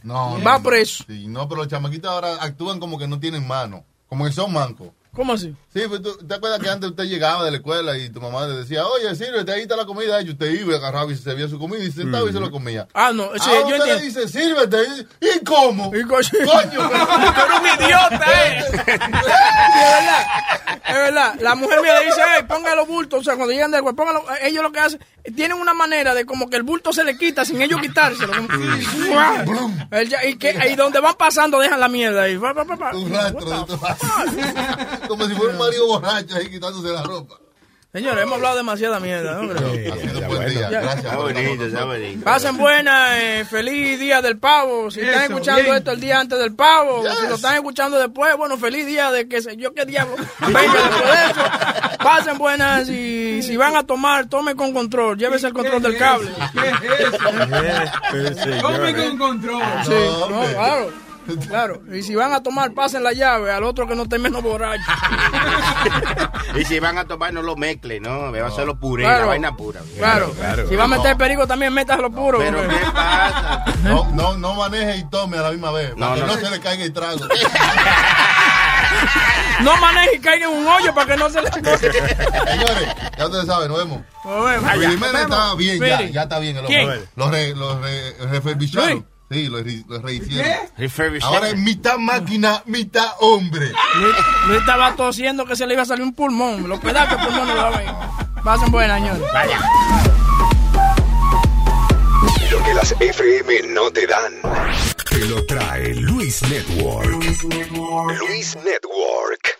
No, va no, preso. Sí, no, pero los chamaquitos ahora actúan como que no tienen mano, como que son mancos. ¿Cómo así? Sí, pues tú te acuerdas que antes usted llegaba de la escuela y tu mamá le decía, oye, sírvete, ahí está la comida. Y usted iba, agarraba y se servía su comida y se sentaba y se lo comía. Ah, no, sí, yo usted le dice, sírvete. ¿Y cómo? ¿Y co- coño? Pero un idiota, ¿eh? Es verdad, es verdad. La mujer mía le dice, hey, ponga los bultos. O sea, cuando llegan del cuerpo, póngalo. Ellos lo que hacen, tienen una manera de como que el bulto se le quita sin ellos quitárselo. Y donde van pasando dejan la mierda ahí. Un rastro de tu rastro. Como si fuera un marido borracho ahí quitándose la ropa. Señores, hemos hablado demasiada mierda, ¿no? Sí, ha sido buen día. Gracias. Está bonito, está bonito. Pasen buena, eh, feliz día del pavo. Si eso, están escuchando bien. Esto el día antes del pavo, yes. Si lo están escuchando después, bueno, feliz día de que sé yo qué diablo. Venga después de eso. Pasen buenas y si van a tomar, tomen con control. Llévese el control del cable. ¿Qué es eso? Tomen con control. Sí, no, claro. Claro, y si van a tomar, pasen la llave al otro que no esté menos borracho. Y si van a tomar, no lo mezclen, ¿no? Beban solo puré, claro. La vaina pura. Claro, claro. Si va a meter no. perico, también métaselo puro. No, pero hombre. ¿Qué pasa? No, no, no maneje y tome a la misma vez. No, para no, que no, no se le caiga el trago. No maneje y caiga en un hoyo para que no se le caiga. Señores, ya ustedes saben, nos vemos. Nos vemos. Luis Jiménez está bien, ya, ya está bien. ¿Quién? Los re, los re, referbicharon. Sí, lo, re, lo rehicieron. ¿Qué? Ahora es mitad máquina, mitad hombre. Yo estaba tosiendo que se le iba a salir un pulmón. Los pedazos de pulmón no lo ven. Pasen buenas, señores. Vaya. Lo que las F M no te dan, te lo trae Luis Network. Luis Network. Luis Network.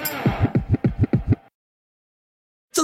The